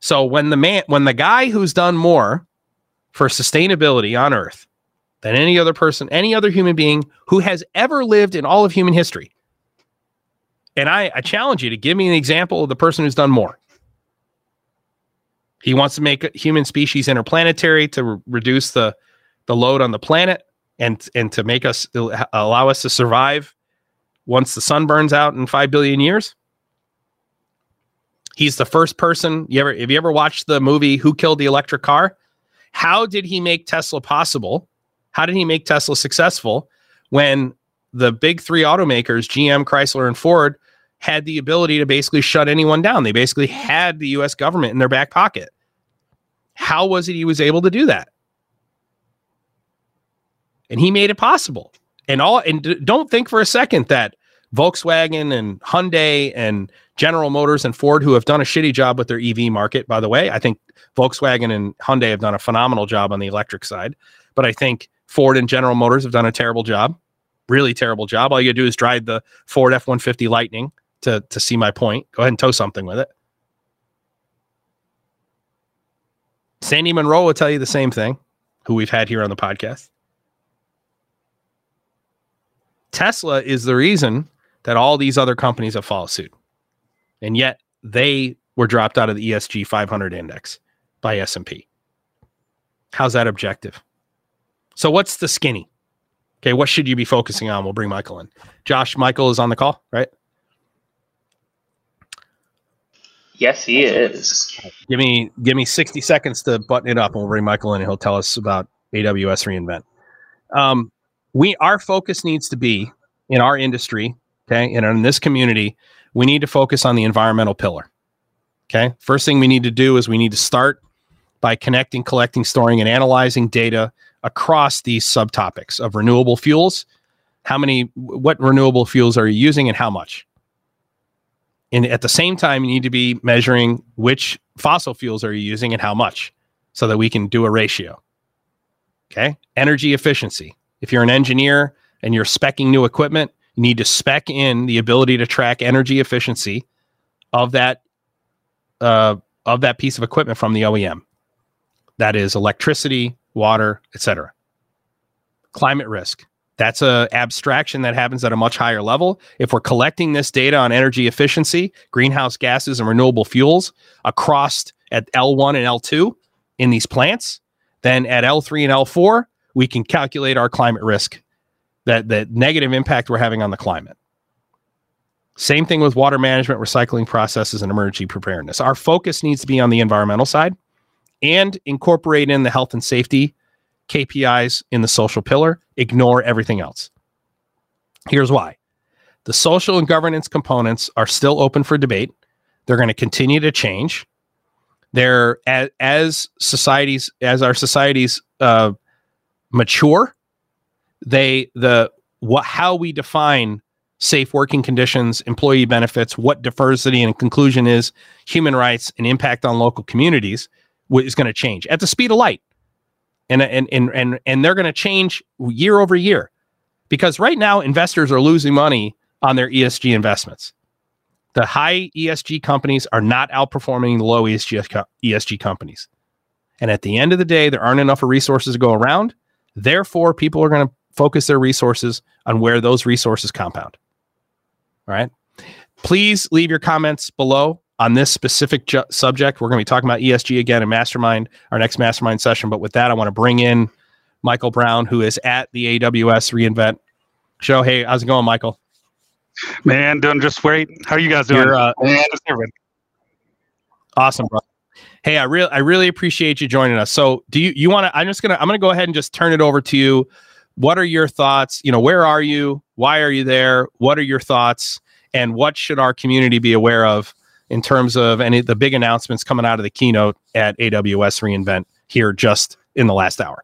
So when the man, when the guy who's done more for sustainability on Earth than any other person, any other human being who has ever lived in all of human history, and I, I challenge you to give me an example of the person who's done more. He wants to make human species interplanetary to re reduce the, the load on the planet and, and to make us, allow us to survive once the sun burns out in five billion years. He's the first person. You ever, have you ever watched the movie Who Killed the Electric Car? How did he make Tesla possible? How did he make Tesla successful when the big three automakers, G M, Chrysler, and Ford, had the ability to basically shut anyone down? They basically had the U S government in their back pocket. How was it he was able to do that? And he made it possible. And all, and don't think for a second that Volkswagen and Hyundai and General Motors and Ford, who have done a shitty job with their E V market, by the way, I think Volkswagen and Hyundai have done a phenomenal job on the electric side, but I think Ford and General Motors have done a terrible job, really terrible job. All you do is drive the Ford F one fifty Lightning to, to see my point. Go ahead and tow something with it. Sandy Monroe will tell you the same thing, who we've had here on the podcast. Tesla is the reason that all these other companies have followed suit. And yet they were dropped out of the E S G five hundred index by S and P. How's that objective? So what's the skinny? Okay, what should you be focusing on? We'll bring Michael in. Josh, Michael is on the call, right? Yes, he is. Give me give me sixty seconds to button it up, and we'll bring Michael in, and he'll tell us about A W S reInvent. Um, we our focus needs to be in our industry, okay, and in this community, we need to focus on the environmental pillar. Okay, first thing we need to do is we need to start by connecting, collecting, storing, and analyzing data across these subtopics of renewable fuels. How many, what renewable fuels are you using and how much? And at the same time, you need to be measuring which fossil fuels are you using and how much, so that we can do a ratio. Okay. Energy efficiency. If you're an engineer and you're speccing new equipment, you need to spec in the ability to track energy efficiency of that, uh, of that piece of equipment from the O E M. That is electricity, water, et cetera. Climate risk. That's an abstraction that happens at a much higher level. If we're collecting this data on energy efficiency, greenhouse gases, and renewable fuels across at L one and L two in these plants, then at L three and L four, we can calculate our climate risk, that the negative impact we're having on the climate. Same thing with water management, recycling processes, and emergency preparedness. Our focus needs to be on the environmental side, and incorporate in the health and safety K P Is in the social pillar. Ignore everything else. Here's why. The social and governance components are still open for debate. They're going to continue to change. They're, as, as societies, as our societies uh, mature, they, the what, how we define safe working conditions, employee benefits, what diversity and conclusion is, human rights, and impact on local communities is going to change at the speed of light. And, and, and, and, and they're going to change year over year, because right now investors are losing money on their E S G investments. The high E S G companies are not outperforming the low E S G, E S G companies. And at the end of the day, there aren't enough resources to go around. Therefore, people are going to focus their resources on where those resources compound. All right. Please leave your comments below on this specific ju- subject. We're going to be talking about E S G again in Mastermind, our next Mastermind session. But with that, I want to bring in Michael Brown, who is at the A W S reInvent show. Hey, how's it going, Michael? Man, doing just great. How are you guys doing? Uh, awesome, bro. Hey, I really, I really appreciate you joining us. So, do you, you want to? I'm just gonna, I'm gonna go ahead and just turn it over to you. What are your thoughts? You know, where are you? Why are you there? What are your thoughts? And what should our community be aware of in terms of any of the big announcements coming out of the keynote at A W S reInvent here just in the last hour?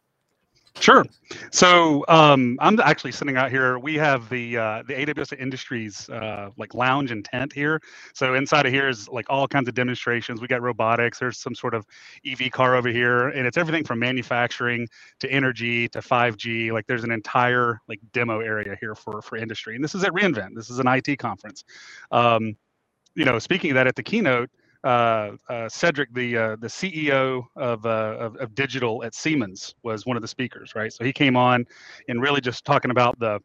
Sure. So um, I'm actually sitting out here. We have the uh, the A W S Industries uh, like lounge and tent here. So inside of here is like all kinds of demonstrations. We got robotics. There's some sort of E V car over here, and it's everything from manufacturing to energy to five G. Like there's an entire like demo area here for for industry. And this is at reInvent. This is an I T conference. Um, you know, speaking of that, at the keynote, Uh, uh, Cedric, the uh, the C E O of, uh, of of digital at Siemens, was one of the speakers, right? So he came on and really just talking about the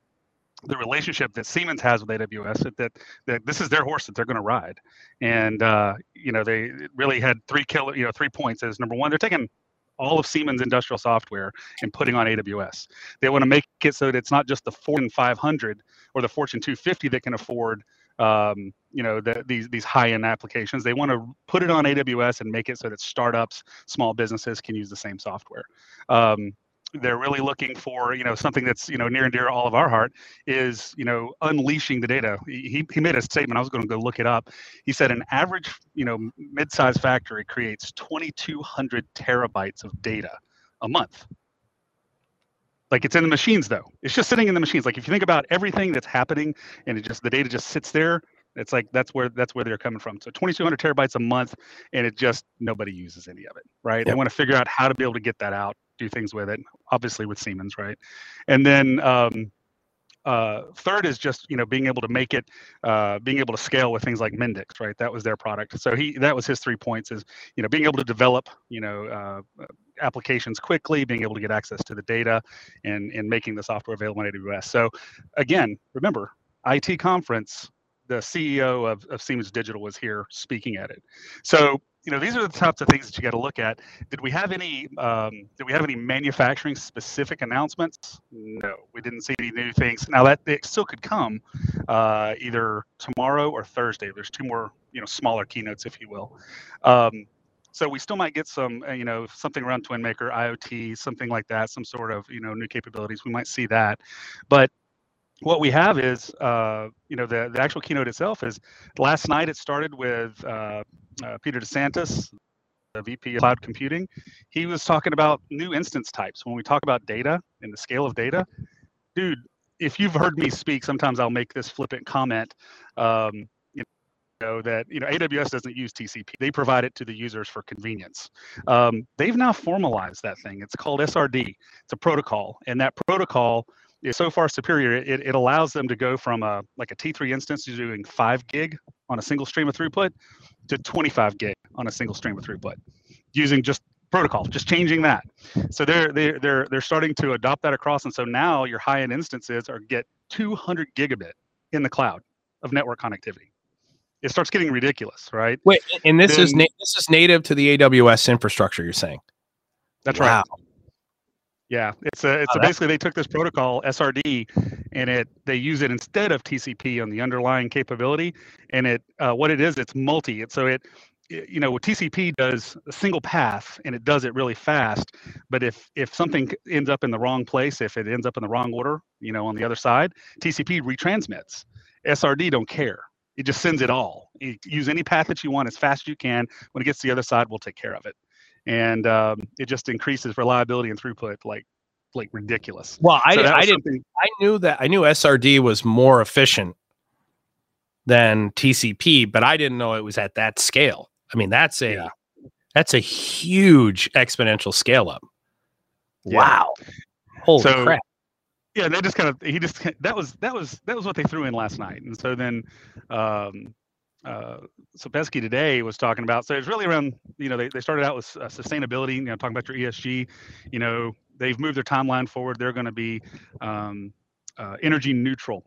the relationship that Siemens has with A W S. That that, that this is their horse that they're going to ride, and uh, you know they really had three killer, you know, three points. As number one, they're taking all of Siemens industrial software and putting on A W S. They want to make it so that it's not just the Fortune five hundred or the Fortune two fifty that can afford um you know the, these these high-end applications. They want to put it on A W S and make it so that startups, small businesses can use the same software. Um they're really looking for, you know, something that's, you know, near and dear to all of our heart is, you know, unleashing the data. He, he made a statement. I was going to go look it up. He said an average, you know, mid-sized factory creates twenty-two hundred terabytes of data a month. Like it's in the machines though. It's just sitting in the machines. Like if you think about everything that's happening and it just, the data just sits there, it's like, that's where, that's where they're coming from. So twenty-two hundred terabytes a month, and it just, nobody uses any of it, right? Yep. They want to figure out how to be able to get that out, do things with it, obviously with Siemens, right? And then um, uh, third is just, you know, being able to make it, uh, being able to scale with things like Mendix, right? That was their product. So he, that was his three points is, you know, being able to develop, you know, uh, applications quickly, being able to get access to the data, and, and making the software available on A W S. So again, remember, I T conference, the C E O of, of Siemens Digital was here speaking at it. So, you know, these are the types of things that you got to look at. Did we have any, um, did we have any manufacturing specific announcements? No, we didn't see any new things. Now that it still could come uh, either tomorrow or Thursday. There's two more, you know, smaller keynotes, if you will. Um, So we still might get some, you know, something around TwinMaker, IoT, something like that, some sort of, you know, new capabilities. We might see that. But what we have is, uh, you know, the, the actual keynote itself is, last night it started with uh, uh, Peter DeSantis, the V P of Cloud Computing. He was talking about new instance types. When we talk about data and the scale of data, dude, if you've heard me speak, sometimes I'll make this flippant comment. Um, that, you know, A W S doesn't use T C P. They provide it to the users for convenience. Um, they've now formalized that thing. It's called S R D. It's a protocol. And that protocol is so far superior. It, it allows them to go from a, like a T three instance to doing five gig on a single stream of throughput to twenty-five gig on a single stream of throughput using just protocol, just changing that. So they're, they're, they're, they're starting to adopt that across. And so now your high-end instances are get two hundred gigabit in the cloud of network connectivity. It starts getting ridiculous, right? Wait, and this then, is na- this is native to the A W S infrastructure. You're saying? That's wow. Right. Yeah, it's a it's oh, a, basically they took this protocol S R D, and it they use it instead of T C P on the underlying capability. And it uh, what it is, it's multi. It so it, it you know what T C P does, a single path, and it does it really fast. But if if something ends up in the wrong place, if it ends up in the wrong order, you know, on the other side, T C P retransmits. S R D don't care. It just sends it all. You use any path that you want as fast as you can. When it gets to the other side, we'll take care of it. And um, it just increases reliability and throughput like like ridiculous. Well, so I, I didn't. Something... I knew that I knew S R D was more efficient than T C P, but I didn't know it was at that scale. I mean, that's a yeah. that's a huge exponential scale up. Yeah. Wow! Holy so, crap! Yeah, they just kind of he just that was that was that was what they threw in last night, and so then. Um, Uh, so Pesky today was talking about, so it's really around, you know, they, they started out with uh, sustainability, you know, talking about your E S G, you know, they've moved their timeline forward. They're going to be um, uh, energy neutral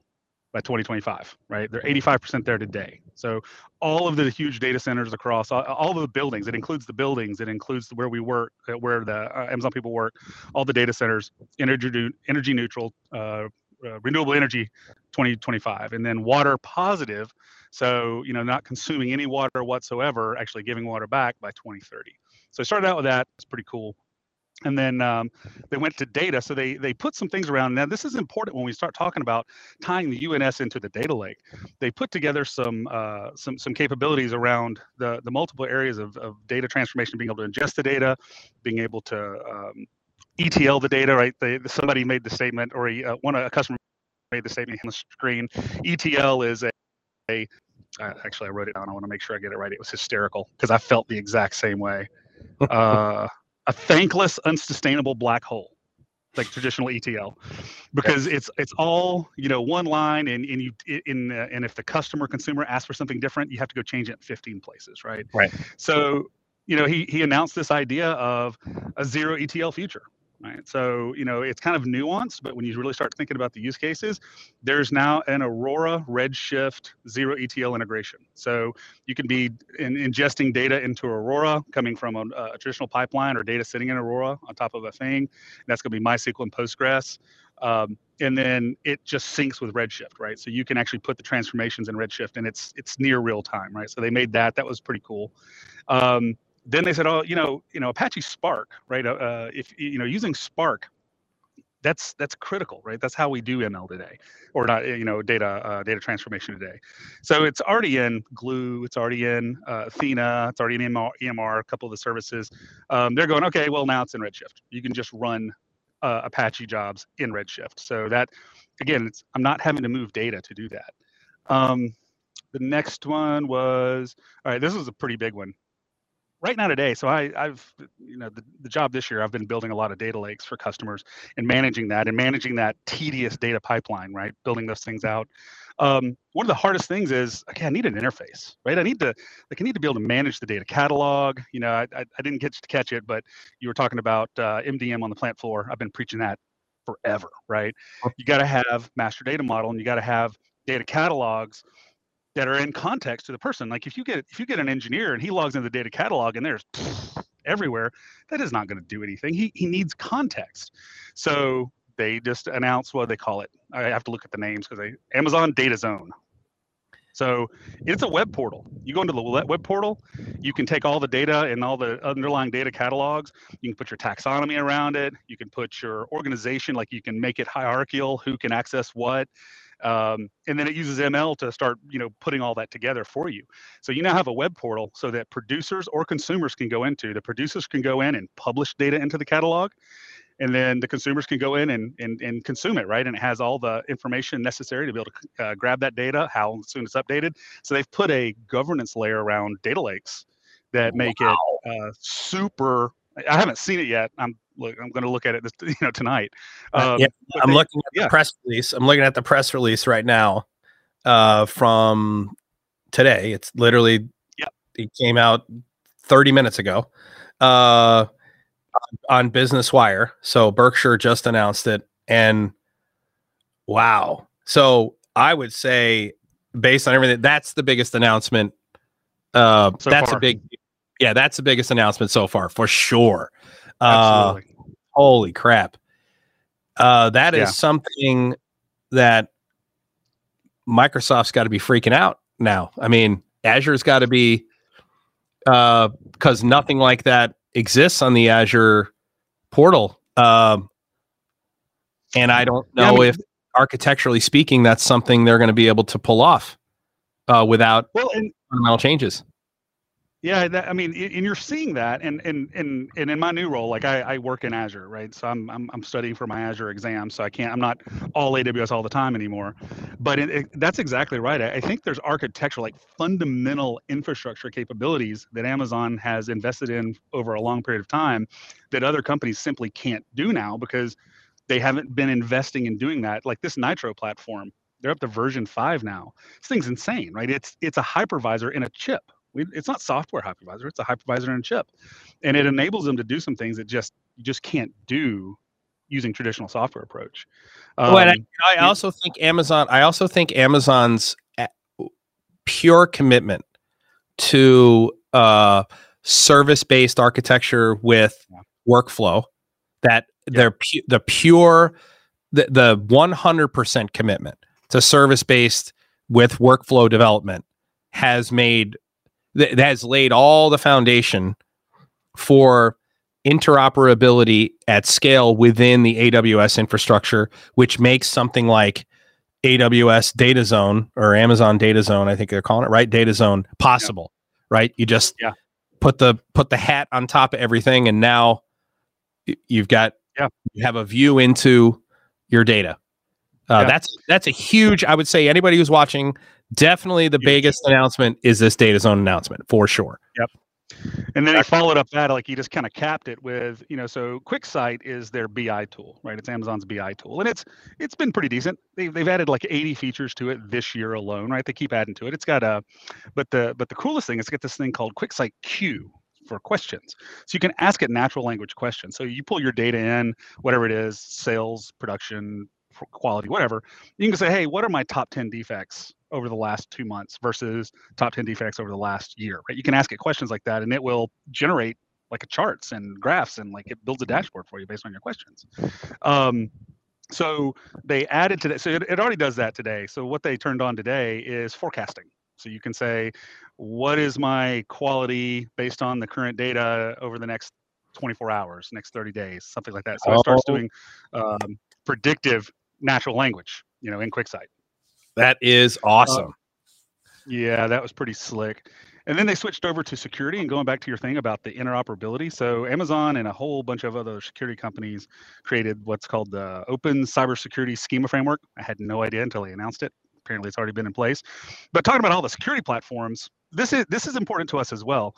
by twenty twenty-five, right? They're eighty-five percent there today. So all of the huge data centers across all, all of the buildings, it includes the buildings, it includes where we work, where the uh, Amazon people work, all the data centers, energy, energy neutral, uh, Uh, renewable energy twenty twenty-five, and then water positive, so you know not consuming any water whatsoever, actually giving water back by twenty thirty. So I started out with that. It's pretty cool. And then um, they went to data, so they they put some things around. Now this is important when we start talking about tying the U N S into the data lake. They put together some uh, some some capabilities around the the multiple areas of, of data transformation, being able to ingest the data, being able to um, E T L the data, right? They, somebody made the statement, or a, uh, one a customer made the statement on the screen. E T L is a, a uh, actually I wrote it down. I want to make sure I get it right. It was hysterical because I felt the exact same way. Uh, a thankless, unsustainable black hole, like traditional E T L, because yeah. it's it's all you know one line, and and you in uh, and if the customer consumer asks for something different, you have to go change it in fifteen places, right? Right. So you know he he announced this idea of a zero E T L future. Right. So, you know, it's kind of nuanced, but when you really start thinking about the use cases, there's now an Aurora Redshift zero E T L integration. So you can be in, ingesting data into Aurora coming from a, a traditional pipeline or data sitting in Aurora on top of a thing. That's going to be MySQL and Postgres. Um, and then it just syncs with Redshift, right? So you can actually put the transformations in Redshift, and it's it's near real time, right? So they made that. That was pretty cool. Um, Then they said, oh, you know, you know, Apache Spark, right? Uh, if you know, using Spark, that's that's critical, right? That's how we do M L today, or not, you know, data uh, data transformation today. So it's already in Glue, it's already in uh, Athena, it's already in E M R, a couple of the services. Um, they're going, okay, well now it's in Redshift. You can just run uh, Apache jobs in Redshift. So that, again, it's, I'm not having to move data to do that. Um, the next one was, all right, this was a pretty big one. Right now today, so I, I've, you know, the, the job this year, I've been building a lot of data lakes for customers and managing that and managing that tedious data pipeline, right? Building those things out. Um, one of the hardest things is, okay, I need an interface, right? I need to, like, I need to be able to manage the data catalog. You know, I, I, I didn't get to catch it, but you were talking about uh, M D M on the plant floor. I've been preaching that forever, right? You got to have master data model, and you got to have data catalogs that are in context to the person. Like if you get if you get an engineer and he logs into the data catalog and there's pfft, everywhere, that is not going to do anything. He he needs context. So they just announced what they call it. I have to look at the names because they Amazon Data Zone. So it's a web portal. You go into the web portal, you can take all the data and all the underlying data catalogs. You can put your taxonomy around it. You can put your organization, like you can make it hierarchical, who can access what. Um, and then it uses M L to start, you know, putting all that together for you. So you now have a web portal so that producers or consumers can go into. The producers can go in and publish data into the catalog, and then the consumers can go in and and, and consume it, right? And it has all the information necessary to be able to uh, grab that data, how soon it's updated. So they've put a governance layer around data lakes that make wow. it uh, super. I haven't seen it yet. I'm look. I'm going to look at it, this, you know, tonight. Um, yeah, I'm they, looking at yeah. the press release. I'm looking at the press release right now uh, from today. It's literally yeah. it came out thirty minutes ago uh, on Business Wire. So Berkshire just announced it, and wow. So I would say, based on everything, that's the biggest announcement. Uh, so that's far. a big. Yeah, that's the biggest announcement so far, for sure. Uh, holy crap. Uh, that yeah. is something that Microsoft's got to be freaking out now. I mean, Azure's got to be, uh, because nothing like that exists on the Azure portal. Um, and I don't know yeah, I mean, if, architecturally speaking, that's something they're going to be able to pull off uh, without well, and- fundamental changes. Yeah, that, I mean, and you're seeing that, and and and and in my new role, like I, I work in Azure, right? So I'm I'm I'm studying for my Azure exam, so I can't, I'm not all A W S all the time anymore. But it, it, that's exactly right. I, I think there's architectural, like fundamental infrastructure capabilities that Amazon has invested in over a long period of time that other companies simply can't do now because they haven't been investing in doing that. Like this Nitro platform, they're up to version five now. This thing's insane, right? It's it's a hypervisor in a chip. It's not software hypervisor, it's a hypervisor and chip. And it enables them to do some things that just you just can't do using traditional software approach. Um, oh, and I, I also think Amazon, I also think Amazon's pure commitment to uh, service-based architecture with yeah. workflow, that yeah. they're pu the pure, the, the one hundred percent commitment to service-based with workflow development has made that has laid all the foundation for interoperability at scale within the A W S infrastructure, which makes something like A W S Data Zone or Amazon Data Zone, I think they're calling it, right? Data Zone possible, yeah. right? You just yeah. put the put the hat on top of everything, and now you've got yeah. you have a view into your data. Uh, yeah. That's that's a huge. I would say anybody who's watching. Definitely the biggest announcement is this Data Zone announcement, for sure. Yep. And then he followed up that, like he just kind of capped it with, you know, so QuickSight is their B I tool, right? It's Amazon's B I tool. And it's it's been pretty decent. They've, they've added like eighty features to it this year alone, right? They keep adding to it. It's got a, but the but the coolest thing is to get this thing called QuickSight Q for questions. So you can ask it natural language questions. So you pull your data in, whatever it is, sales, production, quality, whatever. You can say, hey, what are my top ten defects over the last two months versus top ten defects over the last year, right? You can ask it questions like that and it will generate like a charts and graphs and like it builds a dashboard for you based on your questions. Um, so they added to that. So it, it already does that today. So what they turned on today is forecasting. So you can say, what is my quality based on the current data over the next twenty-four hours, next thirty days, something like that. So it starts doing um, predictive natural language, you know, in QuickSight. That is awesome. Um, yeah, that was pretty slick. And then they switched over to security, and going back to your thing about the interoperability. So Amazon and a whole bunch of other security companies created what's called the Open Cybersecurity Schema Framework. I had no idea until they announced it. Apparently it's already been in place. But talking about all the security platforms, this is this is important to us as well.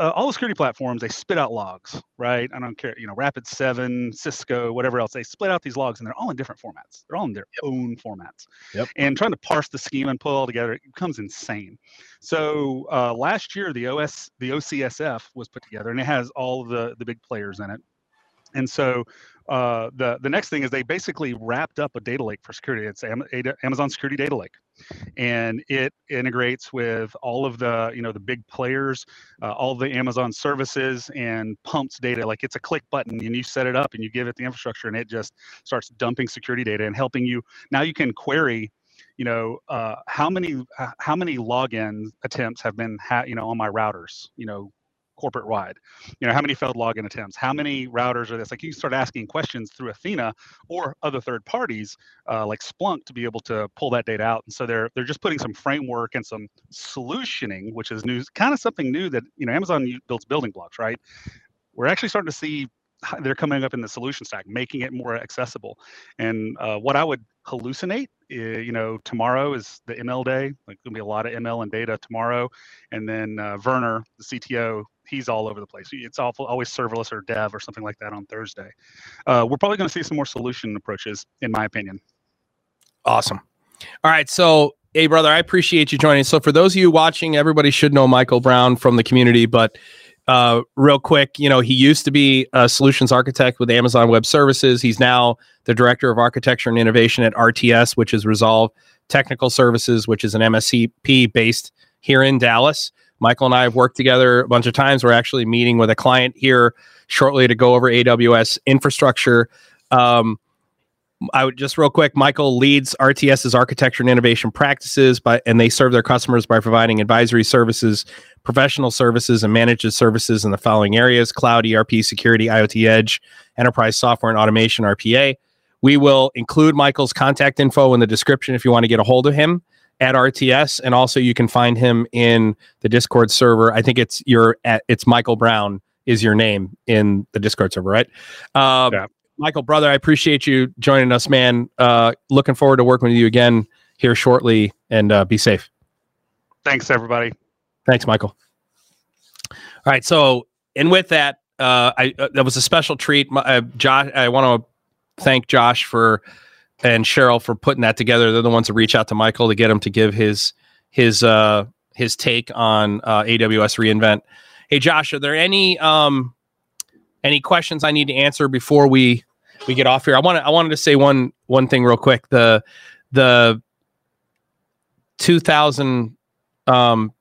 Uh, all the security platforms, they spit out logs, right? I don't care, you know, Rapid seven, Cisco, whatever else. They split out these logs, and they're all in different formats. They're all in their yep. own formats. Yep. And trying to parse the schema and pull it all together, it becomes insane. So uh, last year, the O S, the O C S F was put together, and it has all of the the big players in it. And so uh, the, the next thing is they basically wrapped up a data lake for security. It's Amazon Security Data Lake. And it integrates with all of the, you know, the big players, uh, all the Amazon services, and pumps data. Like it's a click button and you set it up and you give it the infrastructure and it just starts dumping security data and helping you. Now you can query, you know, uh, how many how many login attempts have been, ha you know, on my routers, you know, corporate wide, you know, how many failed login attempts, how many routers are this? Like you can start asking questions through Athena or other third parties uh, like Splunk to be able to pull that data out. And so they're they're just putting some framework and some solutioning, which is new, kind of something new that, you know, Amazon builds building blocks, right? We're actually starting to see they're coming up in the solution stack, making it more accessible. And uh, what I would hallucinate, is, you know, tomorrow is the M L day. Like there'll be a lot of M L and data tomorrow. And then uh, Werner, the C T O, he's all over the place. It's awful, always serverless or dev or something like that on Thursday. Uh, we're probably going to see some more solution approaches, in my opinion. Awesome. All right. So, hey, brother, I appreciate you joining. So for those of you watching, everybody should know Michael Brown from the community, but Uh, real quick, you know, he used to be a solutions architect with Amazon Web Services. He's now the director of architecture and innovation at R T S, which is Resolve Technical Services, which is an M S C P based here in Dallas. Michael and I have worked together a bunch of times. We're actually meeting with a client here shortly to go over A W S infrastructure. Um, I would just real quick, Michael leads RTS's architecture and innovation practices, by, and they serve their customers by providing advisory services, professional services, and managed services in the following areas: cloud, E R P, security, IoT edge, enterprise software and automation, R P A. We will include Michael's contact info in the description if you want to get a hold of him. at R T S, and also you can find him in the Discord server. I think it's your it's Michael Brown is your name in the Discord server, right? Um, yeah. Michael, brother, I appreciate you joining us, man. Uh, looking forward to working with you again here shortly, and uh, be safe. Thanks, everybody. Thanks, Michael. All right, so and with that, uh, I uh, that was a special treat. My, uh, Josh, I want to thank Josh for. And Cheryl for putting that together. They're the ones that reach out to Michael to get him to give his his uh, his take on uh, A W S reInvent. Hey, Josh, are there any um, any questions I need to answer before we we get off here? I want I wanted to say one one thing real quick. The the two thousand um,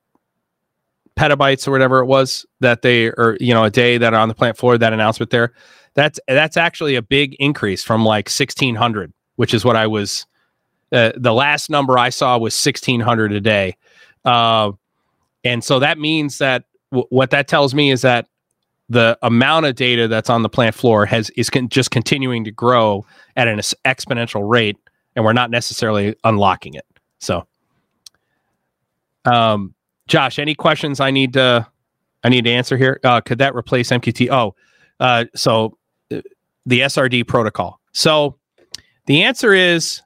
petabytes or whatever it was that they or you know a day that are on the plant floor. That announcement there, that's that's actually a big increase from like sixteen hundred. Which is what I was, uh, the last number I saw was sixteen hundred a day. Uh, and so that means that w what that tells me is that the amount of data that's on the plant floor has is con just continuing to grow at an exponential rate, and we're not necessarily unlocking it. So, um, Josh, any questions I need to, I need to answer here? Uh, could that replace M Q T T? Oh, uh, so uh, the S R D protocol. So, the answer is,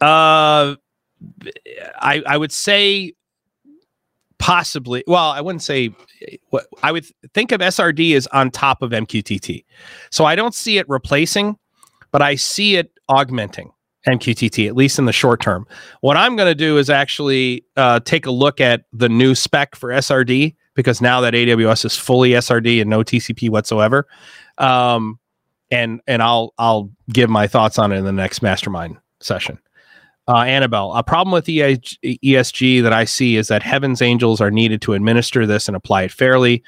uh, I I would say possibly. Well, I wouldn't say. What I would think of S R D as on top of M Q T T, so I don't see it replacing, but I see it augmenting M Q T T, at least in the short term. What I'm going to do is actually uh, take a look at the new spec for S R D, because now that A W S is fully S R D and no T C P whatsoever. Um, And and I'll I'll give my thoughts on it in the next mastermind session. Uh, Annabelle, a problem with E S G that I see is that heaven's angels are needed to administer this and apply it fairly.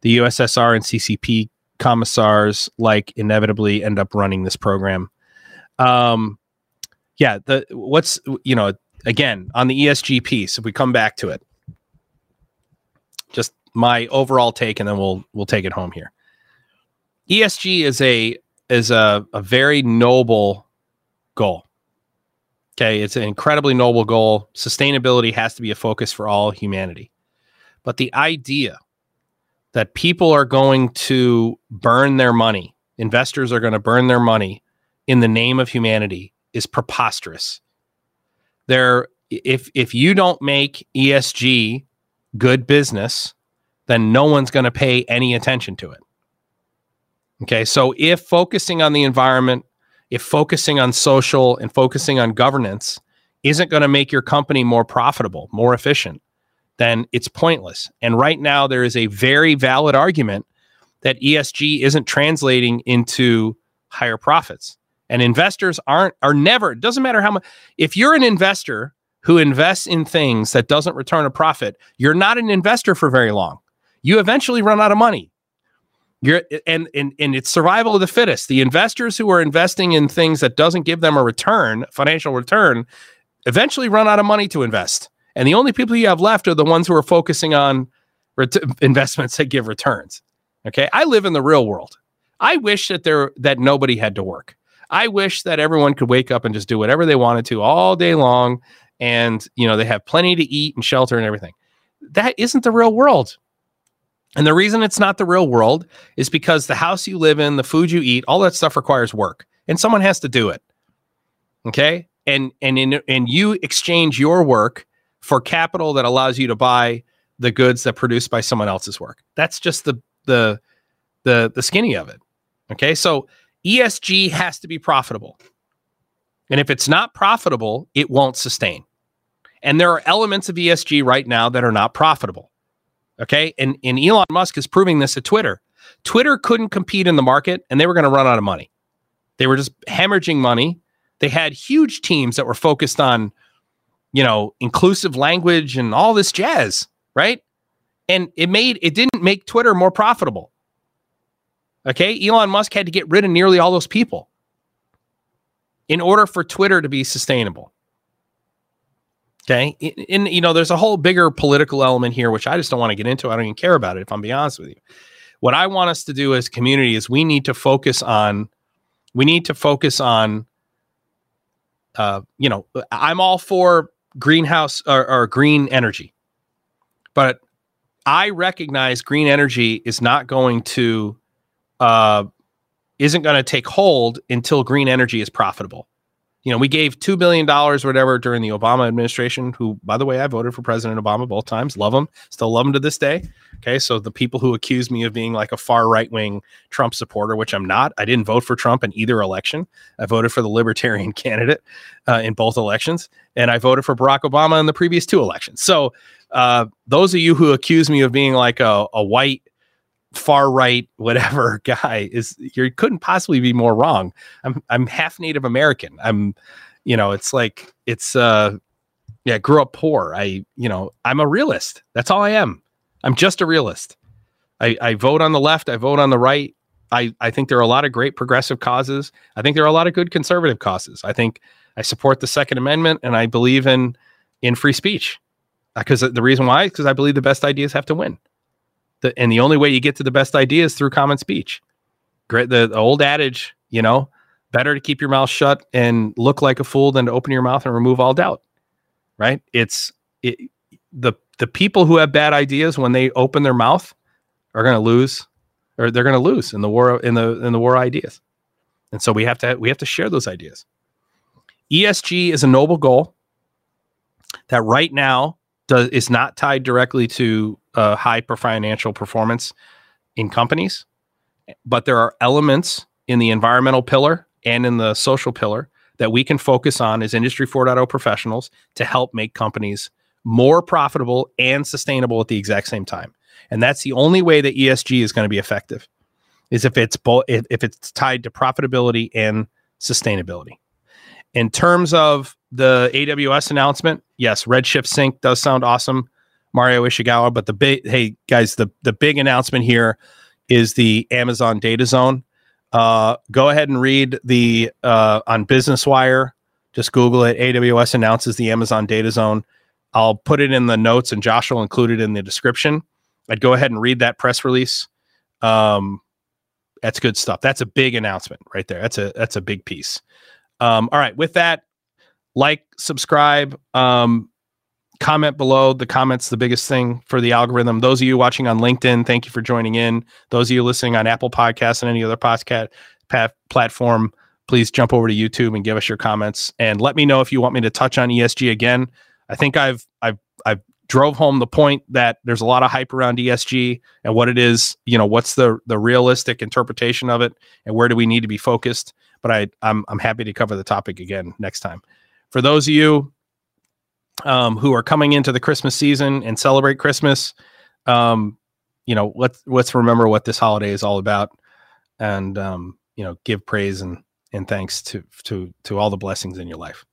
The U S S R and C C P commissars like inevitably end up running this program. Um, yeah, the what's you know again on the E S G piece. If we come back to it, just my overall take, and then we'll we'll take it home here. E S G is a is a, a very noble goal. Okay, it's an incredibly noble goal. Sustainability has to be a focus for all humanity. But the idea that people are going to burn their money, investors are going to burn their money in the name of humanity is preposterous. There, if if you don't make E S G good business, then no one's going to pay any attention to it. Okay, so if focusing on the environment, if focusing on social and focusing on governance isn't going to make your company more profitable, more efficient, then it's pointless. And right now, there is a very valid argument that E S G isn't translating into higher profits. And investors aren't, are never, it doesn't matter how much, if you're an investor who invests in things that doesn't return a profit, you're not an investor for very long. You eventually run out of money. You're, and, and, and it's survival of the fittest. The investors who are investing in things that doesn't give them a return, financial return, eventually run out of money to invest. And the only people you have left are the ones who are focusing on ret investments that give returns. Okay, I live in the real world. I wish that there that nobody had to work. I wish that everyone could wake up and just do whatever they wanted to all day long, and you know they have plenty to eat and shelter and everything. That isn't the real world. And the reason it's not the real world is because the house you live in, the food you eat, all that stuff requires work, and someone has to do it. Okay, and and in, and you exchange your work for capital that allows you to buy the goods that produced by someone else's work. That's just the the the the skinny of it. Okay, so E S G has to be profitable, and if it's not profitable, it won't sustain. And there are elements of E S G right now that are not profitable. Okay, and, and Elon Musk is proving this at Twitter. Twitter couldn't compete in the market, and they were going to run out of money. They were just hemorrhaging money. They had huge teams that were focused on, you know, inclusive language and all this jazz, right? And it made it didn't make Twitter more profitable. Okay, Elon Musk had to get rid of nearly all those people in order for Twitter to be sustainable. Okay, and you know, there's a whole bigger political element here, which I just don't want to get into. I don't even care about it, if I'm being honest with you. What I want us to do as a community is we need to focus on, we need to focus on uh, you know, I'm all for greenhouse or, or green energy, but I recognize green energy is not going to, uh, isn't going to take hold until green energy is profitable. You know, we gave two billion dollars or whatever during the Obama administration, who, by the way, I voted for President Obama both times. Love him. Still love him to this day. Okay. So the people who accuse me of being like a far right wing Trump supporter, which I'm not, I didn't vote for Trump in either election. I voted for the libertarian candidate uh, in both elections. And I voted for Barack Obama in the previous two elections. So uh, those of you who accuse me of being like a, a white, far right, whatever guy is, you couldn't possibly be more wrong. I'm, I'm half Native American. I'm, you know, it's like, it's, uh, yeah, grew up poor. I, you know, I'm a realist. That's all I am. I'm just a realist. I, I vote on the left. I vote on the right. I, I think there are a lot of great progressive causes. I think there are a lot of good conservative causes. I think I support the Second Amendment and I believe in, in free speech because the reason why is because I believe the best ideas have to win. The, and the only way you get to the best idea is through common speech. Great, the, the old adage, you know, better to keep your mouth shut and look like a fool than to open your mouth and remove all doubt. Right? It's it, the the people who have bad ideas when they open their mouth are going to lose, or they're going to lose in the war in the in the war ideas. And so we have to we have to share those ideas. E S G is a noble goal that right now does is not tied directly to Uh, high financial performance in companies, but there are elements in the environmental pillar and in the social pillar that we can focus on as Industry four point oh professionals to help make companies more profitable and sustainable at the exact same time. And that's the only way that E S G is going to be effective, is if it's both, if, if it's tied to profitability and sustainability. In terms of the A W S announcement, yes, Redshift Sync does sound awesome. Mario Ishigawa, but the big, hey guys, the, the big announcement here is the Amazon data zone. Uh, go ahead and read the, uh, on Business Wire, just Google it. A W S announces the Amazon data zone. I'll put it in the notes and Josh will include it in the description. I'd go ahead and read that press release. Um, that's good stuff. That's a big announcement right there. That's a, that's a big piece. Um, all right. With that, like, subscribe, um, comment below. The comment's the biggest thing for the algorithm. Those of you watching on LinkedIn, thank you for joining in. Those of you listening on Apple Podcasts and any other podcast platform, please jump over to YouTube and give us your comments. And let me know if you want me to touch on E S G again. I think I've I've I've drove home the point that there's a lot of hype around E S G and what it is. You know, what's the the realistic interpretation of it, and where do we need to be focused? But I I'm I'm happy to cover the topic again next time. For those of you Um, who are coming into the Christmas season and celebrate Christmas, um, you know, let's, let's remember what this holiday is all about and, um, you know, give praise and, and thanks to, to, to all the blessings in your life.